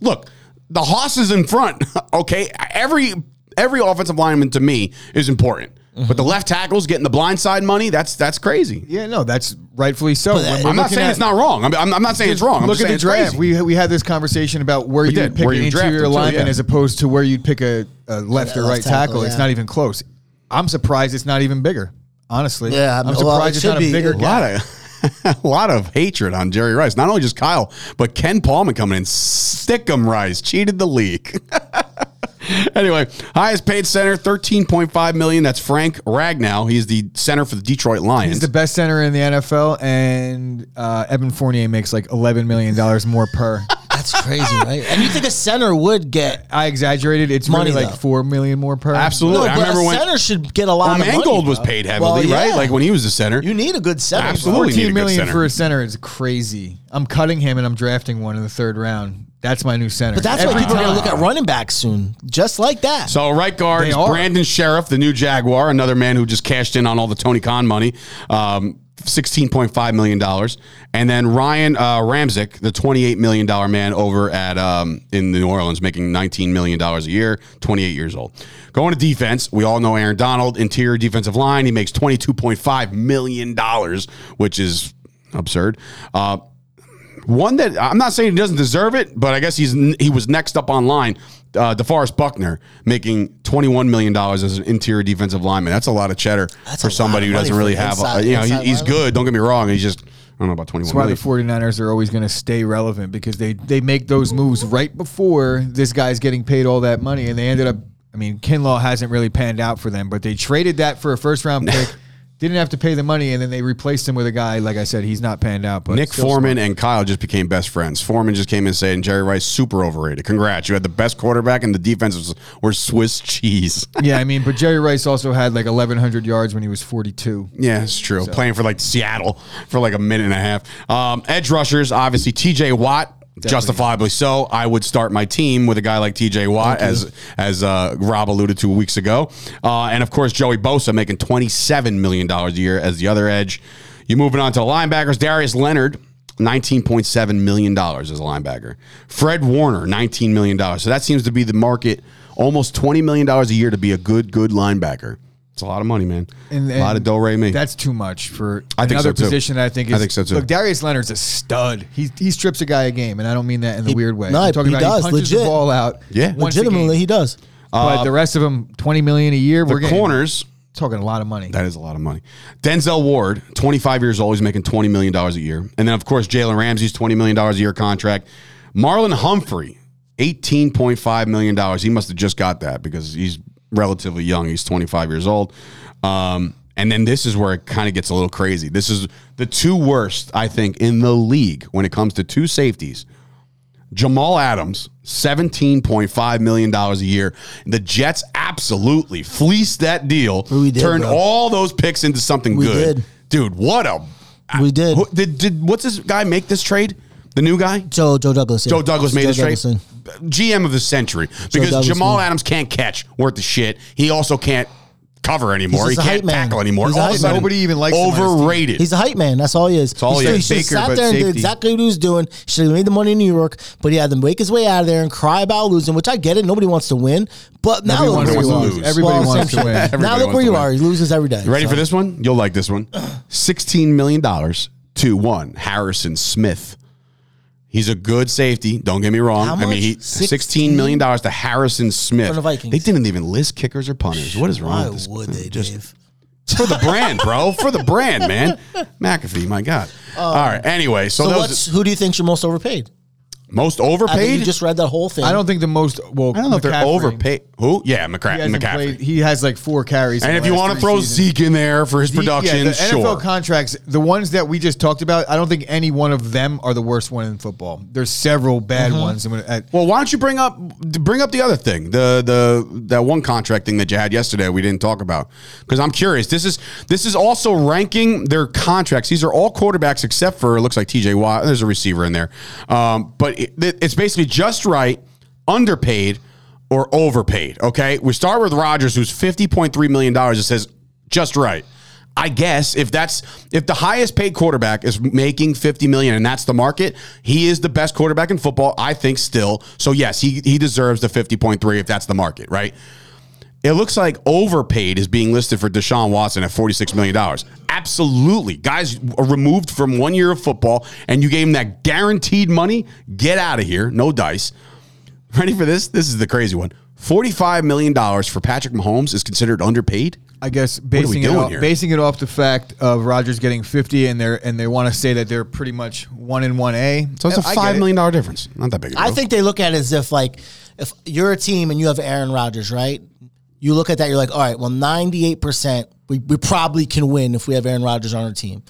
Look, the Hoss is in front, okay? Every offensive lineman to me is important. Mm-hmm. But the left tackle's getting the blindside money. That's crazy. Yeah, no, that's rightfully so. I'm not saying it's not wrong. I'm not saying it's wrong. Look at the draft. We had this conversation about where you'd pick an interior lineman as opposed to where you'd pick a left or right tackle. It's not even close. I'm surprised it's not even bigger, honestly. Yeah, I'm surprised it's not a bigger gap. A lot of hatred on Jerry Rice. Not only just Kyle, but Ken Palman coming in. Stick 'em Rice. Cheated the league. Anyway, highest paid center, $13.5 million. That's Frank Ragnow. He's the center for the Detroit Lions. He's the best center in the NFL, and Evan Fournier makes like $11 million more per. That's crazy, right? And you think a center would get? I exaggerated. It's money really like $4 million more per. Absolutely. No, I remember when center should get a lot. Well, Mangold was paid heavily, right? Like when he was the center. You need a good center. Absolutely, $14 million for a center is crazy. I'm cutting him and I'm drafting one in the third round. That's my new center. But that's why people are going to look at running back soon, just like that. So right guard is Brandon Sheriff, the new Jaguar, another man who just cashed in on all the Tony Khan money. $16.5 million. And then Ryan Ramczyk, the $28 million man over at in New Orleans, making $19 million a year, 28 years old. Going to defense, we all know Aaron Donald, interior defensive line. He makes $22.5 million, which is absurd. One that I'm not saying he doesn't deserve it, but I guess he was next up online. DeForest Buckner making $21 million as an interior defensive lineman. That's a lot of cheddar for somebody who doesn't really have, he's good. Don't get me wrong. He's just, I don't know about 21 million. That's why the 49ers are always going to stay relevant because they make those moves right before this guy's getting paid all that money. And they ended up, I mean, Kinlaw hasn't really panned out for them, but they traded that for a first round pick. Didn't have to pay the money, and then they replaced him with a guy, like I said, he's not panned out. But Nick Foreman and Kyle just became best friends. Foreman just came in saying, Jerry Rice, super overrated. Congrats. You had the best quarterback, and the defense were Swiss cheese. Yeah, I mean, but Jerry Rice also had like 1,100 yards when he was 42. Yeah, it's true. So. Playing for like Seattle for like a minute and a half. Edge rushers, obviously, TJ Watt. Definitely. Justifiably so. I would start my team with a guy like TJ Watt, as Rob alluded to weeks ago. And, of course, Joey Bosa making $27 million a year as the other edge. You're moving on to linebackers. Darius Leonard, $19.7 million as a linebacker. Fred Warner, $19 million. So that seems to be the market, almost $20 million a year to be a good linebacker. It's a lot of money, man. And a lot of do-re-mi. That's too much for another position that I think is. I think so, too. Look, Darius Leonard's a stud. He strips a guy a game, and I don't mean that in the weird way. No, I'm talking about he punches the ball out. Yeah. Legitimately, he does. But the rest of them, $20 million a year. The corners. Talking a lot of money. That is a lot of money. Denzel Ward, 25 years old. He's making $20 million a year. And then, of course, Jalen Ramsey's $20 million a year contract. Marlon Humphrey, $18.5 million. He must have just got that because he's relatively young. He's 25 years old. And then this is where it kind of gets a little crazy. This is the two worst, I think, in the league when it comes to two safeties. Jamal Adams, $17.5 million a year. The Jets absolutely fleeced that deal. We did, turned all those picks into something good. Did. Dude, what a... We did. What's this guy make this trade? The new guy? Joe Douglas. Yeah. Joe Douglas made this trade. GM of the century. Because Jamal Adams can't catch worth a shit. He also can't cover anymore. He can't tackle anymore. Nobody even likes him. Overrated. He's a hype man. That's all he is. That's all he is. He sat there and did exactly what he was doing. Should have made the money in New York, but he had to make his way out of there and cry about losing, which I get it. Nobody wants to win. But now look where you are. Everybody wants to win. Now look where you are. He loses every day. Ready for this one? You'll like this one. $16 million to one. Harrison Smith. He's a good safety. Don't get me wrong. I mean, $16 million to Harrison Smith. For the Vikings. They didn't even list kickers or punters. What is wrong with this? Why would they, Dave? For the brand, bro. For the brand, man. McAfee, my God. All right. Anyway, who do you think's your most overpaid? Most overpaid? I think you just read that whole thing. I don't think the most. Well, I don't know if they're overpaid. Who? Yeah, McCaffrey. He has like 4 carries. And if you want to throw Zeke in there for his production, the NFL contracts, the ones that we just talked about, I don't think any one of them are the worst one in football. There's several bad ones. Well, why don't you bring up the other thing, that one contract thing that you had yesterday we didn't talk about? Because I'm curious. This is also ranking their contracts. These are all quarterbacks except for it looks like T.J. Watt. There's a receiver in there, but. It's basically just right, underpaid, or overpaid, okay? We start with Rodgers, who's $50.3 million. It says just right. I guess if the highest paid quarterback is making $50 million and that's the market, he is the best quarterback in football, I think, still. So, yes, he deserves the 50.3 if that's the market, right? It looks like overpaid is being listed for Deshaun Watson at $46 million. Absolutely. Guys are removed from 1 year of football, and you gave him that guaranteed money. Get out of here. No dice. Ready for this? This is the crazy one. $45 million for Patrick Mahomes is considered underpaid? I guess basing it off the fact of Rodgers getting 50 and they want to say that they're pretty much 1 and 1A. So it's a $5 million difference. Not that big a deal. I think they look at it as if, like, if you're a team and you have Aaron Rodgers, right? You look at that, you're like, all right, well, 98%, we probably can win if we have Aaron Rodgers on our team.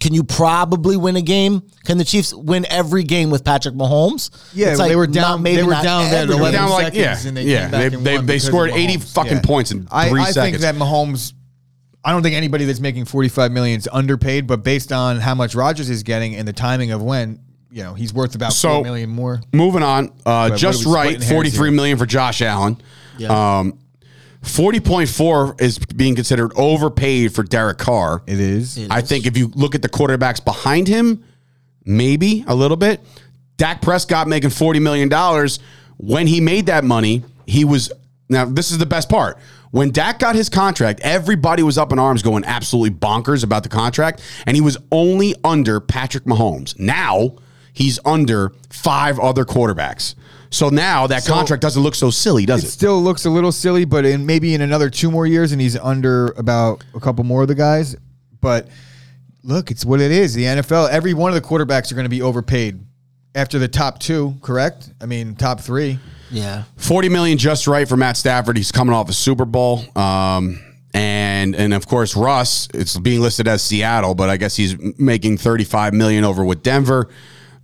Can you probably win a game? Can the Chiefs win every game with Patrick Mahomes? Yeah, like they were down. Maybe they were down at 11 seconds, like, yeah, and they came back and won. They scored 80 fucking points in 3 seconds. I think that Mahomes, I don't think anybody that's making $45 million is underpaid, but based on how much Rodgers is getting and the timing of when, you know, he's worth about $4 million more. Moving on, just right, $43 million for Josh Allen. Yeah. 40.4 is being considered overpaid for Derek Carr. It is. I think if you look at the quarterbacks behind him, maybe a little bit. Dak Prescott making $40 million. When he made that money, he was... Now, this is the best part. When Dak got his contract, everybody was up in arms going absolutely bonkers about the contract, and he was only under Patrick Mahomes. Now, he's under 5 other quarterbacks. So now that contract doesn't look so silly, does it? It still looks a little silly, but maybe in another 2 more years, and he's under about a couple more of the guys. But look, it's what it is. The NFL, every one of the quarterbacks are going to be overpaid after the top 2, correct? I mean, top 3. Yeah. $40 million just right for Matt Stafford. He's coming off a Super Bowl. And of course, Russ, it's being listed as Seattle, but I guess he's making $35 million over with Denver.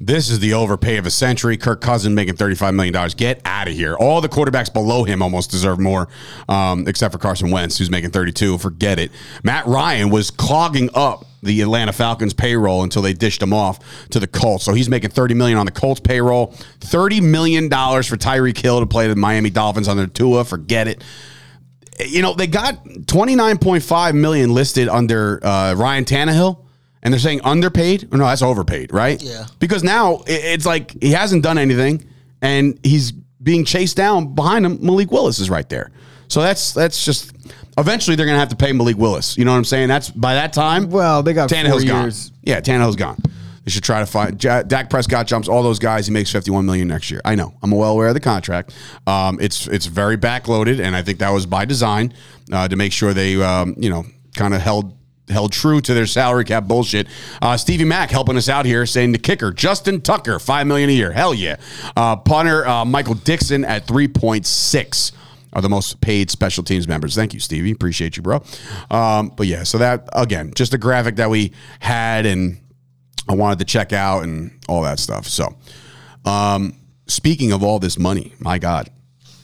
This is the overpay of a century. Kirk Cousins making $35 million. Get out of here. All the quarterbacks below him almost deserve more, except for Carson Wentz, who's making $32. Forget it. Matt Ryan was clogging up the Atlanta Falcons payroll until they dished him off to the Colts. So he's making $30 million on the Colts payroll. $30 million for Tyreek Hill to play the Miami Dolphins under Tua. Forget it. You know, they got $29.5 million listed under Ryan Tannehill. And they're saying underpaid? No, that's overpaid, right? Yeah. Because now it's like he hasn't done anything, and he's being chased down behind him. Malik Willis is right there. So that's just eventually they're going to have to pay Malik Willis. You know what I'm saying? That's by that time. Well, they got Tannehill's 4 years. Gone. Yeah, Tannehill's gone. They should try to find Dak Prescott jumps all those guys. He makes $51 million next year. I know. I'm well aware of the contract. It's very backloaded, and I think that was by design to make sure they kind of held true to their salary cap bullshit. Stevie Mack helping us out here, saying the kicker, Justin Tucker, $5 million a year. Hell yeah. Punter, Michael Dixon at 3.6 are the most paid special teams members. Thank you, Stevie. Appreciate you, bro. But yeah, so that, again, just a graphic that we had and I wanted to check out and all that stuff. So speaking of all this money, my God.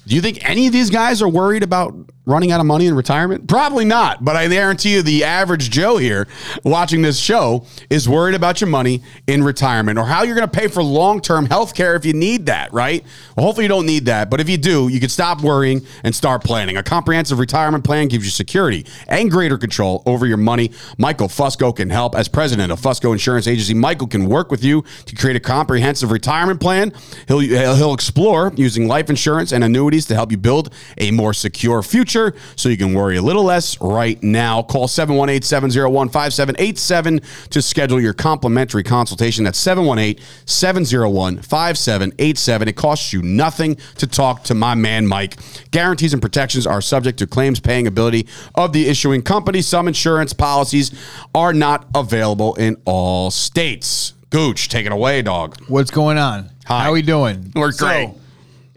Do you think any of these guys are worried about running out of money in retirement? Probably not, but I guarantee you the average Joe here watching this show is worried about your money in retirement or how you're going to pay for long-term health care if you need that, right? Well, hopefully you don't need that, but if you do, you can stop worrying and start planning. A comprehensive retirement plan gives you security and greater control over your money. Michael Fusco can help. As president of Fusco Insurance Agency, Michael can work with you to create a comprehensive retirement plan. He'll explore using life insurance and annuities to help you build a more secure future so you can worry a little less right now. Call 718-701-5787 to schedule your complimentary consultation. That's 718-701-5787. It costs you nothing to talk to my man, Mike. Guarantees and protections are subject to claims paying ability of the issuing company. Some insurance policies are not available in all states. Gooch, take it away, dog. What's going on? Hi. How are we doing? We're great. So,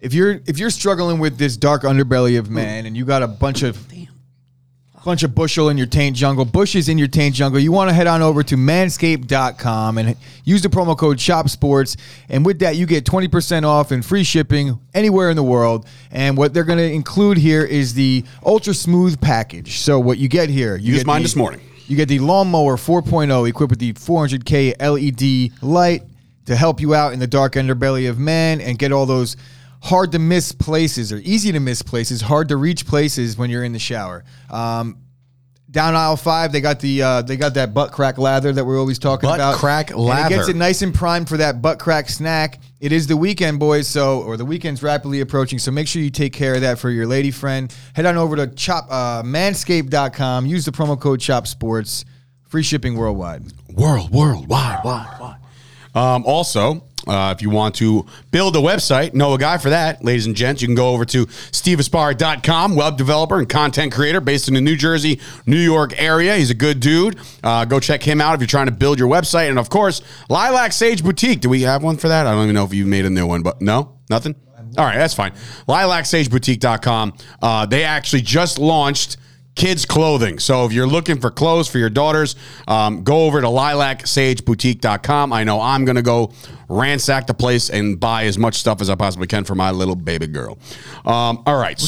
If you're struggling with this dark underbelly of man and you got a bunch of bushes in your taint jungle, you want to head on over to manscaped.com and use the promo code CHOPSPORTS. And with that, you get 20% off and free shipping anywhere in the world. And what they're going to include here is the ultra smooth package. So what you get here, used mine this morning. You get the Lawnmower 4.0 equipped with the 400K LED light to help you out in the dark underbelly of man and get all those hard to miss places or easy to miss places, hard to reach places when you're in the shower. Down aisle 5, they got that butt crack lather that we're always talking about. Butt crack lather. And it gets it nice and primed for that butt crack snack. It is the weekend, boys, or the weekend's rapidly approaching, so make sure you take care of that for your lady friend. Head on over to manscaped.com. Use the promo code CHOPSPORTS. Free shipping worldwide. Worldwide. Also, If you want to build a website, know a guy for that, ladies and gents, you can go over to Steveaspar.com, web developer and content creator based in the New Jersey, New York area. He's a good dude. Go check him out if you're trying to build your website. And, of course, Lilac Sage Boutique. Do we have one for that? I don't even know if you made a new one, but no? Nothing? All right, that's fine. LilacSageBoutique.com. They actually just launched kids clothing. So if you're looking for clothes for your daughters, go over to LilacSageBoutique.com. I know I'm going to go ransack the place and buy as much stuff as I possibly can for my little baby girl. All right. We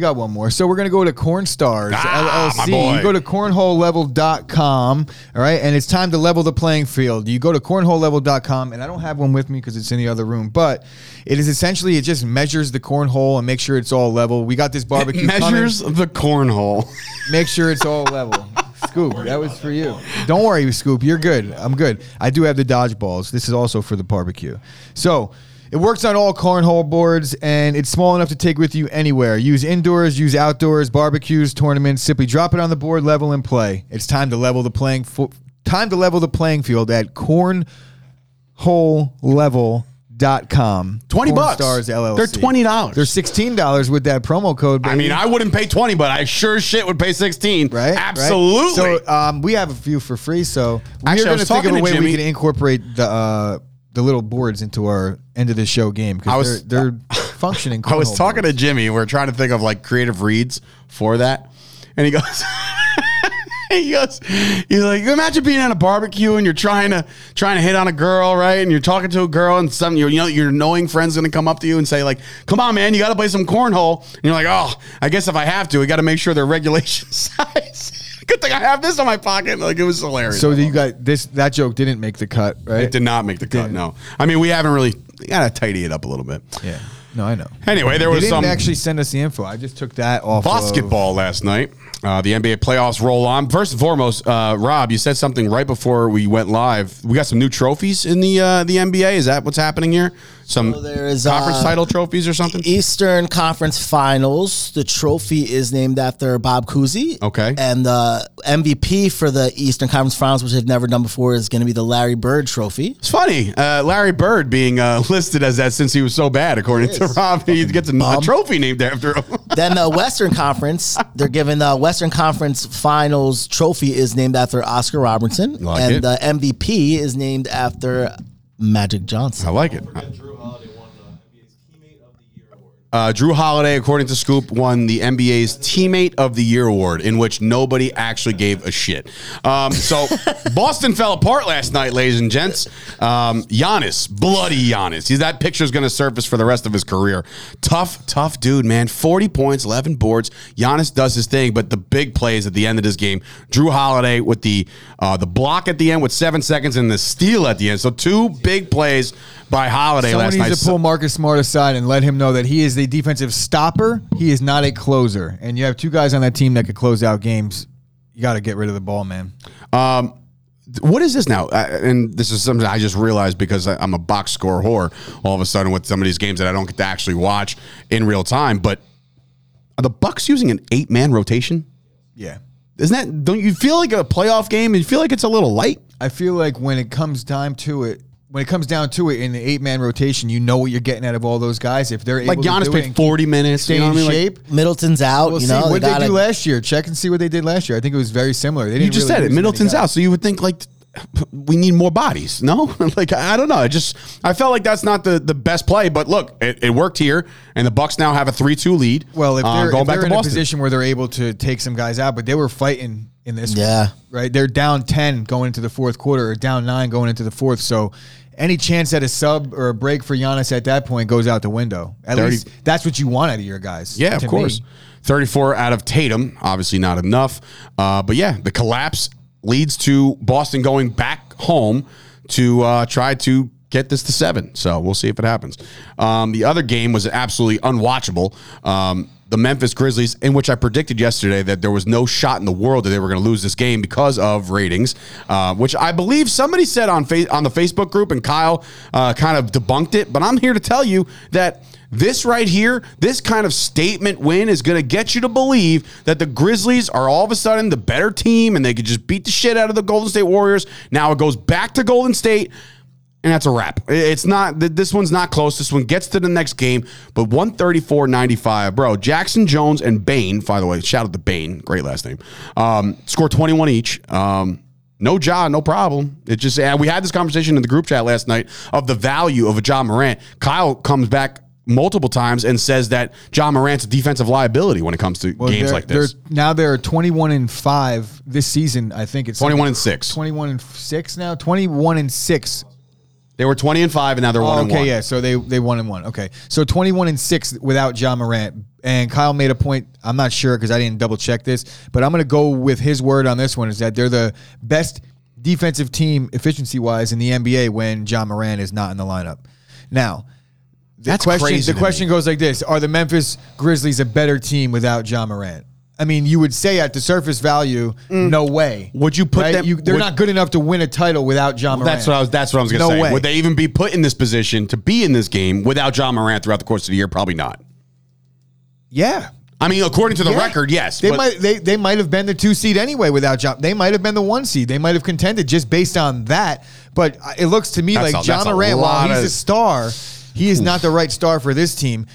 got one more. So we're going to go to Cornstars LLC. My boy. You go to cornholelevel.com. All right. And it's time to level the playing field. You go to cornholelevel.com, and I don't have one with me because it's in the other room, but it is essentially, it just measures the cornhole and make sure it's all level. We got this barbecue. It measures the cornhole. Make sure it's all level. Scoop, that was for you. Don't worry, Scoop. You're good. I'm good. I do have the dodgeballs. This is also for the barbecue. So it works on all cornhole boards, and it's small enough to take with you anywhere. Use indoors, use outdoors, barbecues, tournaments. Simply drop it on the board, level, and play. It's time to level the playing field at cornholelevel.com. $20 Cornstars LLC. They're $20. They're $16 with that promo code, baby. I mean, I wouldn't pay $20, but I sure shit would pay $16. Right? Absolutely. Right? So we have a few for free. So we're going to think of a way we can incorporate the little boards into our end of the show game because they're functioning. I was talking to Jimmy, and we're trying to think of like creative reads for that, and he goes. He's like, imagine being at a barbecue and you're trying to hit on a girl, right? And you're talking to a girl and some, you know, your knowing friend's going to come up to you and say like, come on, man, you got to play some cornhole. And you're like, oh, I guess if I have to, I got to make sure they're regulation size. Good thing I have this on my pocket. Like, it was hilarious. So you got this, that joke didn't make the cut, right? It did not make the cut. No. I mean, we haven't really got to tidy it up a little bit. Yeah. No, I know. Anyway, there was some. They didn't actually send us the info. I just took that off. Basketball last night. The NBA playoffs roll on. First and foremost, Rob, you said something right before we went live. We got some new trophies in the NBA. Is that what's happening here? Some conference title trophies or something? Eastern Conference Finals. The trophy is named after Bob Cousy. Okay. And the MVP for the Eastern Conference Finals, which they've never done before, is going to be the Larry Bird trophy. It's funny. Larry Bird being listed as that since he was so bad, according to Rob. He gets a trophy named after him. Then the Western Conference, they're giving the Western Conference Finals trophy is named after Oscar Robertson, and the MVP is named after Magic Johnson. I like it. Drew Holiday won the NBA's Teammate of the Year award. Drew Holiday, according to Scoop, won the NBA's Teammate of the Year award, in which nobody actually gave a shit. So Boston fell apart last night, ladies and gents. Giannis, bloody Giannis. That picture's going to surface for the rest of his career. Tough dude, man. 40 points, 11 boards. Giannis does his thing, but the big plays at the end of this game. Drew Holiday with the block at the end with 7 seconds and the steal at the end. So two big plays by Holiday last night. Someone needs to pull Marcus Smart aside and let him know that he is the defensive stopper. He is not a closer. And you have two guys on that team that could close out games. You got to get rid of the ball, man. What is this now? And this is something I just realized because I'm a box score whore all of a sudden with some of these games that I don't get to actually watch in real time. But are the Bucks using an 8-man rotation? Yeah. Don't you feel like a playoff game? You feel like it's a little light? I feel like when it comes down to it in the 8-man rotation, you know what you're getting out of all those guys. If they're able to do it, like Giannis played 40 minutes, stay in shape. Middleton's out. We'll see what they do last year. Check and see what they did last year. I think it was very similar. You just said it. Middleton's out, so you would think like we need more bodies. No, like I don't know. I felt like that's not the best play. But look, it worked here, and the Bucks now have a 3-2 lead. Well, if they're in a position where they're able to take some guys out, but they were fighting in this one, right? They're down 10 going into the fourth quarter or down 9 going into the fourth. So any chance at a sub or a break for Giannis at that point goes out the window. At least that's what you want out of your guys. Yeah, of course. 34 out of Tatum, obviously not enough. But yeah, the collapse leads to Boston going back home to try to get this to 7. So we'll see if it happens. The other game was absolutely unwatchable. The Memphis Grizzlies, in which I predicted yesterday that there was no shot in the world that they were going to lose this game because of ratings, which I believe somebody said on the Facebook group, and Kyle kind of debunked it. But I'm here to tell you that this right here, this kind of statement win is going to get you to believe that the Grizzlies are all of a sudden the better team and they could just beat the shit out of the Golden State Warriors. Now it goes back to Golden State. And that's a wrap. It's not, this one's not close. This one gets to the next game, but 134-95. Bro, Jackson Jones and Bane, by the way, shout out to Bane, great last name, score 21 each. No Ja, no problem. It just, and we had this conversation in the group chat last night of the value of a Ja Morant. Kyle comes back multiple times and says that Ja Morant's a defensive liability when it comes to games like this. Now they're 21-5 this season. I think it's 21-6. 21-6 now? 21-6. They were 20-5, and now they're 1-1. Okay, yeah, so they 1-1. Okay, so 21-6 without Ja Morant. And Kyle made a point, I'm not sure because I didn't double-check this, but I'm going to go with his word on this one, is that they're the best defensive team efficiency-wise in the NBA when Ja Morant is not in the lineup. Now, the question goes like this. Are the Memphis Grizzlies a better team without Ja Morant? I mean, you would say at the surface value, no way. Would you put them? They're not good enough to win a title without Ja Morant. That's what I was going to say. No way. Would they even be put in this position to be in this game without Ja Morant throughout the course of the year? Probably not. Yeah. I mean, according to the record, yes. They might have been the 2 seed anyway without Ja. They might have been the 1 seed. They might have contended just based on that. But it looks to me like Ja Morant, while he's a star, he is not the right star for this team.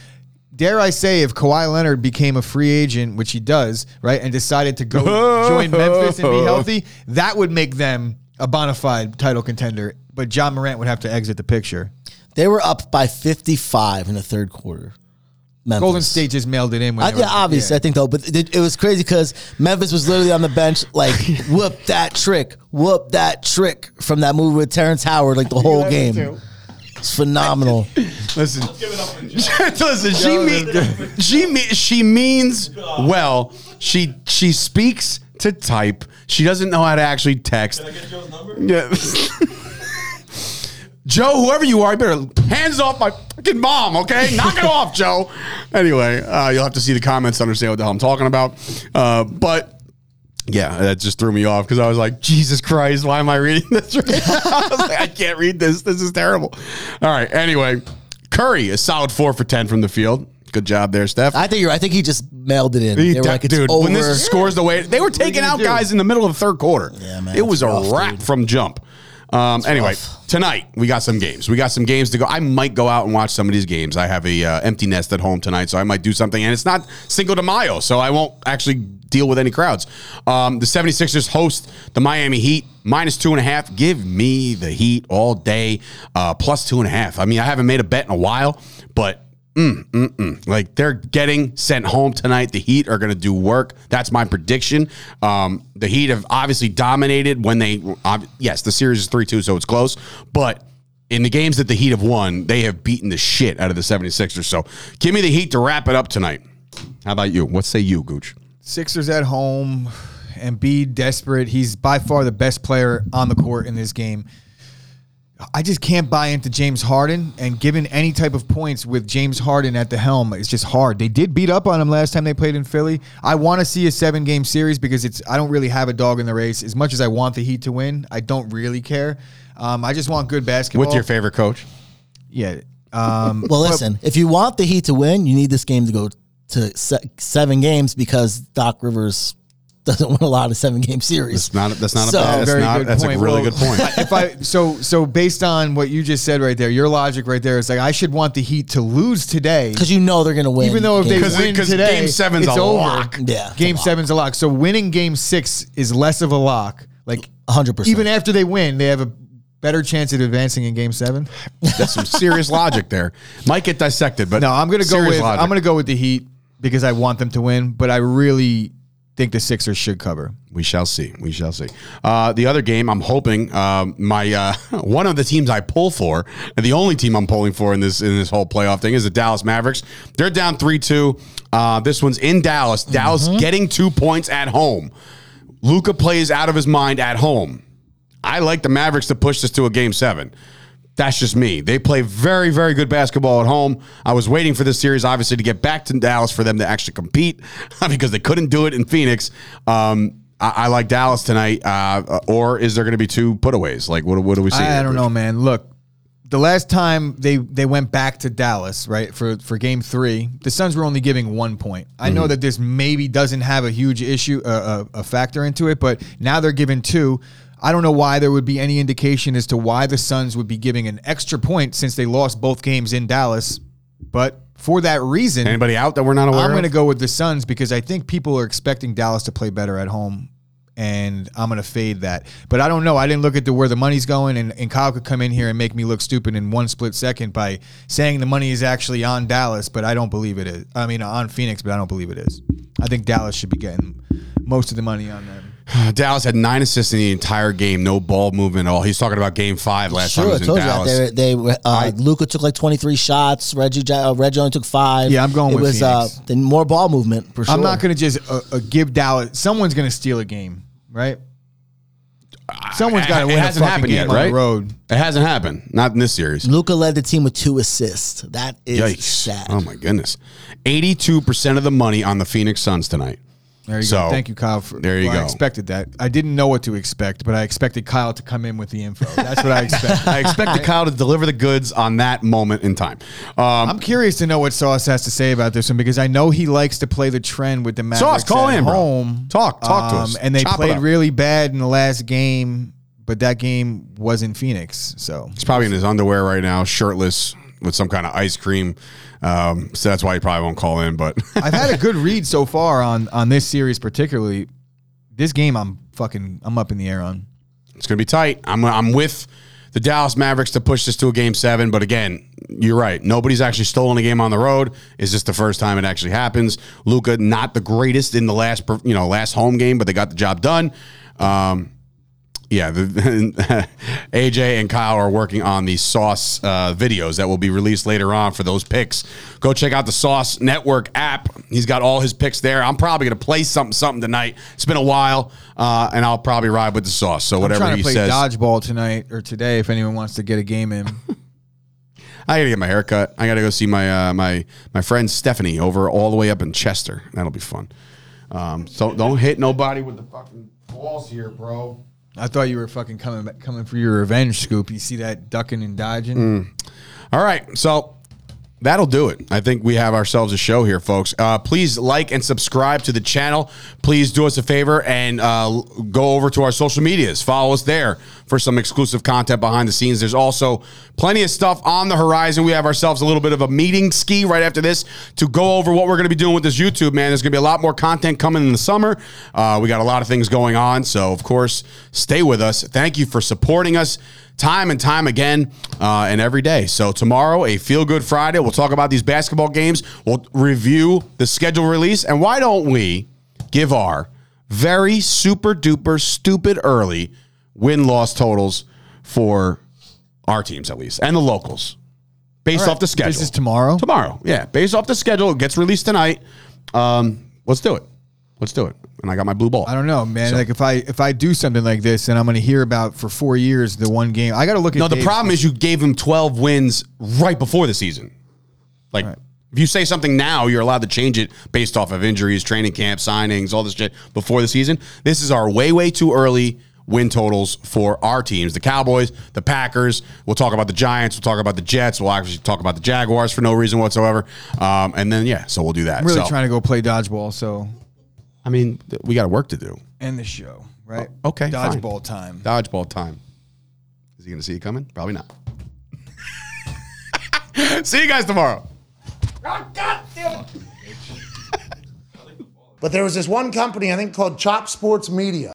Dare I say, if Kawhi Leonard became a free agent, which he does, right, and decided to go join Memphis and be healthy, that would make them a bona fide title contender. But Ja Morant would have to exit the picture. They were up by 55 in the third quarter. Memphis. Golden State just mailed it in. Obviously, yeah. I think, though. But it was crazy because Memphis was literally on the bench like, whoop that trick from that movie with Terrence Howard, like the whole game. Too. It's phenomenal. Listen. She means well. She speaks to type. She doesn't know how to actually text. Can I get Joe's number? Yeah. Joe, whoever you are, you better hands off my fucking mom. Okay, knock it off, Joe. Anyway, you'll have to see the comments to understand what the hell I'm talking about. But. Yeah, that just threw me off because I was like, Jesus Christ, why am I reading this right now? I was like, I can't read this. This is terrible. All right, anyway, Curry, a solid 4 for 10 from the field. Good job there, Steph. I think you're right. I think he just mailed it in. Dude, when this scores the way, they were taking out guys in the middle of the third quarter. Yeah, man. It was a wrap from jump. Anyway, tonight we got some games. We got some games to go. I might go out and watch some of these games. I have a empty nest at home tonight, so I might do something. And it's not Cinco de Mayo, so I won't actually deal with any crowds. The 76ers host the Miami Heat, -2.5. Give me the Heat all day, +2.5. I mean, I haven't made a bet in a while, but like they're getting sent home tonight. The Heat are going to do work. That's my prediction. The Heat have obviously dominated when they, yes, the series is 3-2, so it's close. But in the games that the Heat have won, they have beaten the shit out of the 76ers. So give me the Heat to wrap it up tonight. How about you? What say you, Gooch? Sixers at home, Embiid desperate. He's by far the best player on the court in this game. I just can't buy into James Harden, and given any type of points with James Harden at the helm, it's just hard. They did beat up on him last time they played in Philly. I want to see a 7-game series because I don't really have a dog in the race. As much as I want the Heat to win, I don't really care. I just want good basketball. What's your favorite coach? Yeah. Well, listen, if you want the Heat to win, you need this game to go to 7 games because Doc Rivers doesn't win a lot of 7-game series. That's a really good point. So based on what you just said right there, your logic right there is like I should want the Heat to lose today because you know they're going to win. Even though if they win today, Game 7's a lock. Yeah, Game 7's a lock. So winning Game 6 is less of a lock. Like 100%. Even after they win, they have a better chance of advancing in Game 7. That's some serious logic there. Might get dissected, but no, I'm going to go with the Heat because I want them to win, but I really think the Sixers should cover. We shall see. We shall see. The other game, I'm hoping one of the teams I pull for, and the only team I'm pulling for in this whole playoff thing is the Dallas Mavericks. They're down 3-2. This one's in Dallas. Dallas getting 2 points at home. Luka plays out of his mind at home. I like the Mavericks to push this to a Game 7. That's just me. They play very, very good basketball at home. I was waiting for this series, obviously, to get back to Dallas for them to actually compete because they couldn't do it in Phoenix. I like Dallas tonight. Or is there going to be 2 putaways? Like, what do we see? I don't know, man. Look, the last time they went back to Dallas, right, for Game 3, the Suns were only giving 1 point. I know that this maybe doesn't have a huge issue, a factor into it, but now they're giving 2. I don't know why there would be any indication as to why the Suns would be giving an extra point since they lost both games in Dallas. But for that reason, anybody out that we're not aware of? I'm going to go with the Suns because I think people are expecting Dallas to play better at home. And I'm going to fade that. But I don't know. I didn't look at where the money's going. And Kyle could come in here and make me look stupid in one split second by saying the money is actually on Dallas, but I don't believe it is. I mean, on Phoenix, but I don't believe it is. I think Dallas should be getting most of the money on them. Dallas had 9 assists in the entire game. No ball movement at all. He's talking about game 5 last time he was in Dallas. Luka took like 23 shots. Reggie only took 5. Yeah, I'm going with Phoenix. It was more ball movement, for sure. I'm not going to just give Dallas. Someone's going to steal a game, right? Someone's got to win a fucking game on the road. It hasn't happened. Not in this series. Luka led the team with 2 assists. That is sad. Oh, my goodness. 82% of the money on the Phoenix Suns tonight. There you go. Thank you, Kyle. There you go. I expected that. I didn't know what to expect, but I expected Kyle to come in with the info. That's what I expected. I expected Kyle to deliver the goods on that moment in time. I'm curious to know what Sauce has to say about this one because I know he likes to play the trend with the Mavericks. Sauce, call in, home. Bro. Talk to us. And they played really bad in the last game, but that game was in Phoenix. So he's probably in his underwear right now, shirtless, with some kind of ice cream. So that's why he probably won't call in. But I've had a good read so far on this series, particularly this game. I'm up in the air on. It's going to be tight. I'm with the Dallas Mavericks to push this to a game 7. But again, you're right. Nobody's actually stolen a game on the road. Is this the first time it actually happens? Luka, not the greatest in the last home game, but they got the job done. Yeah, AJ and Kyle are working on the Sauce videos that will be released later on for those picks. Go check out the Sauce Network app. He's got all his picks there. I'm probably going to play something tonight. It's been a while, and I'll probably ride with the Sauce. So whatever he says. I'm trying to play dodgeball tonight or today if anyone wants to get a game in. I got to get my hair cut. I got to go see my my friend Stephanie over all the way up in Chester. That'll be fun. So don't hit nobody with the fucking balls here, bro. I thought you were fucking coming for your revenge, Scoop. You see that ducking and dodging? All right, so that'll do it. I think we have ourselves a show here, folks. Please like and subscribe to the channel. Please do us a favor and go over to our social medias. Follow us there for some exclusive content behind the scenes. There's also plenty of stuff on the horizon. We have ourselves a little bit of a meeting ski right after this to go over what we're going to be doing with this YouTube, man. There's going to be a lot more content coming in the summer. We got a lot of things going on. So, of course, stay with us. Thank you for supporting us time and time again and every day. So tomorrow, a feel-good Friday. We'll talk about these basketball games. We'll review the schedule release. And why don't we give our very super-duper stupid early win-loss totals for our teams, at least, and the locals, based off the schedule. This is tomorrow? Tomorrow, yeah. Based off the schedule. It gets released tonight. Let's do it. Let's do it. And I got my blue ball. I don't know, man. So, like if I do something like this, and I'm going to hear about for 4 years the one game. I got to look at. No, the problem is you gave him 12 wins right before the season. Like if you say something now, you're allowed to change it based off of injuries, training camp, signings, all this shit before the season. This is our way too early win totals for our teams. The Cowboys, the Packers. We'll talk about the Giants. We'll talk about the Jets. We'll actually talk about the Jaguars for no reason whatsoever. And then so we'll do that. I'm really trying to go play dodgeball, so. I mean, we got work to do. End the show, right? Oh, okay. Dodgeball time. Dodgeball time. Is he going to see it coming? Probably not. See you guys tomorrow. Oh, God damn it. But there was this one company, I think, called Chop Sports Media.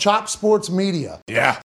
Chop Sports Media. Yeah.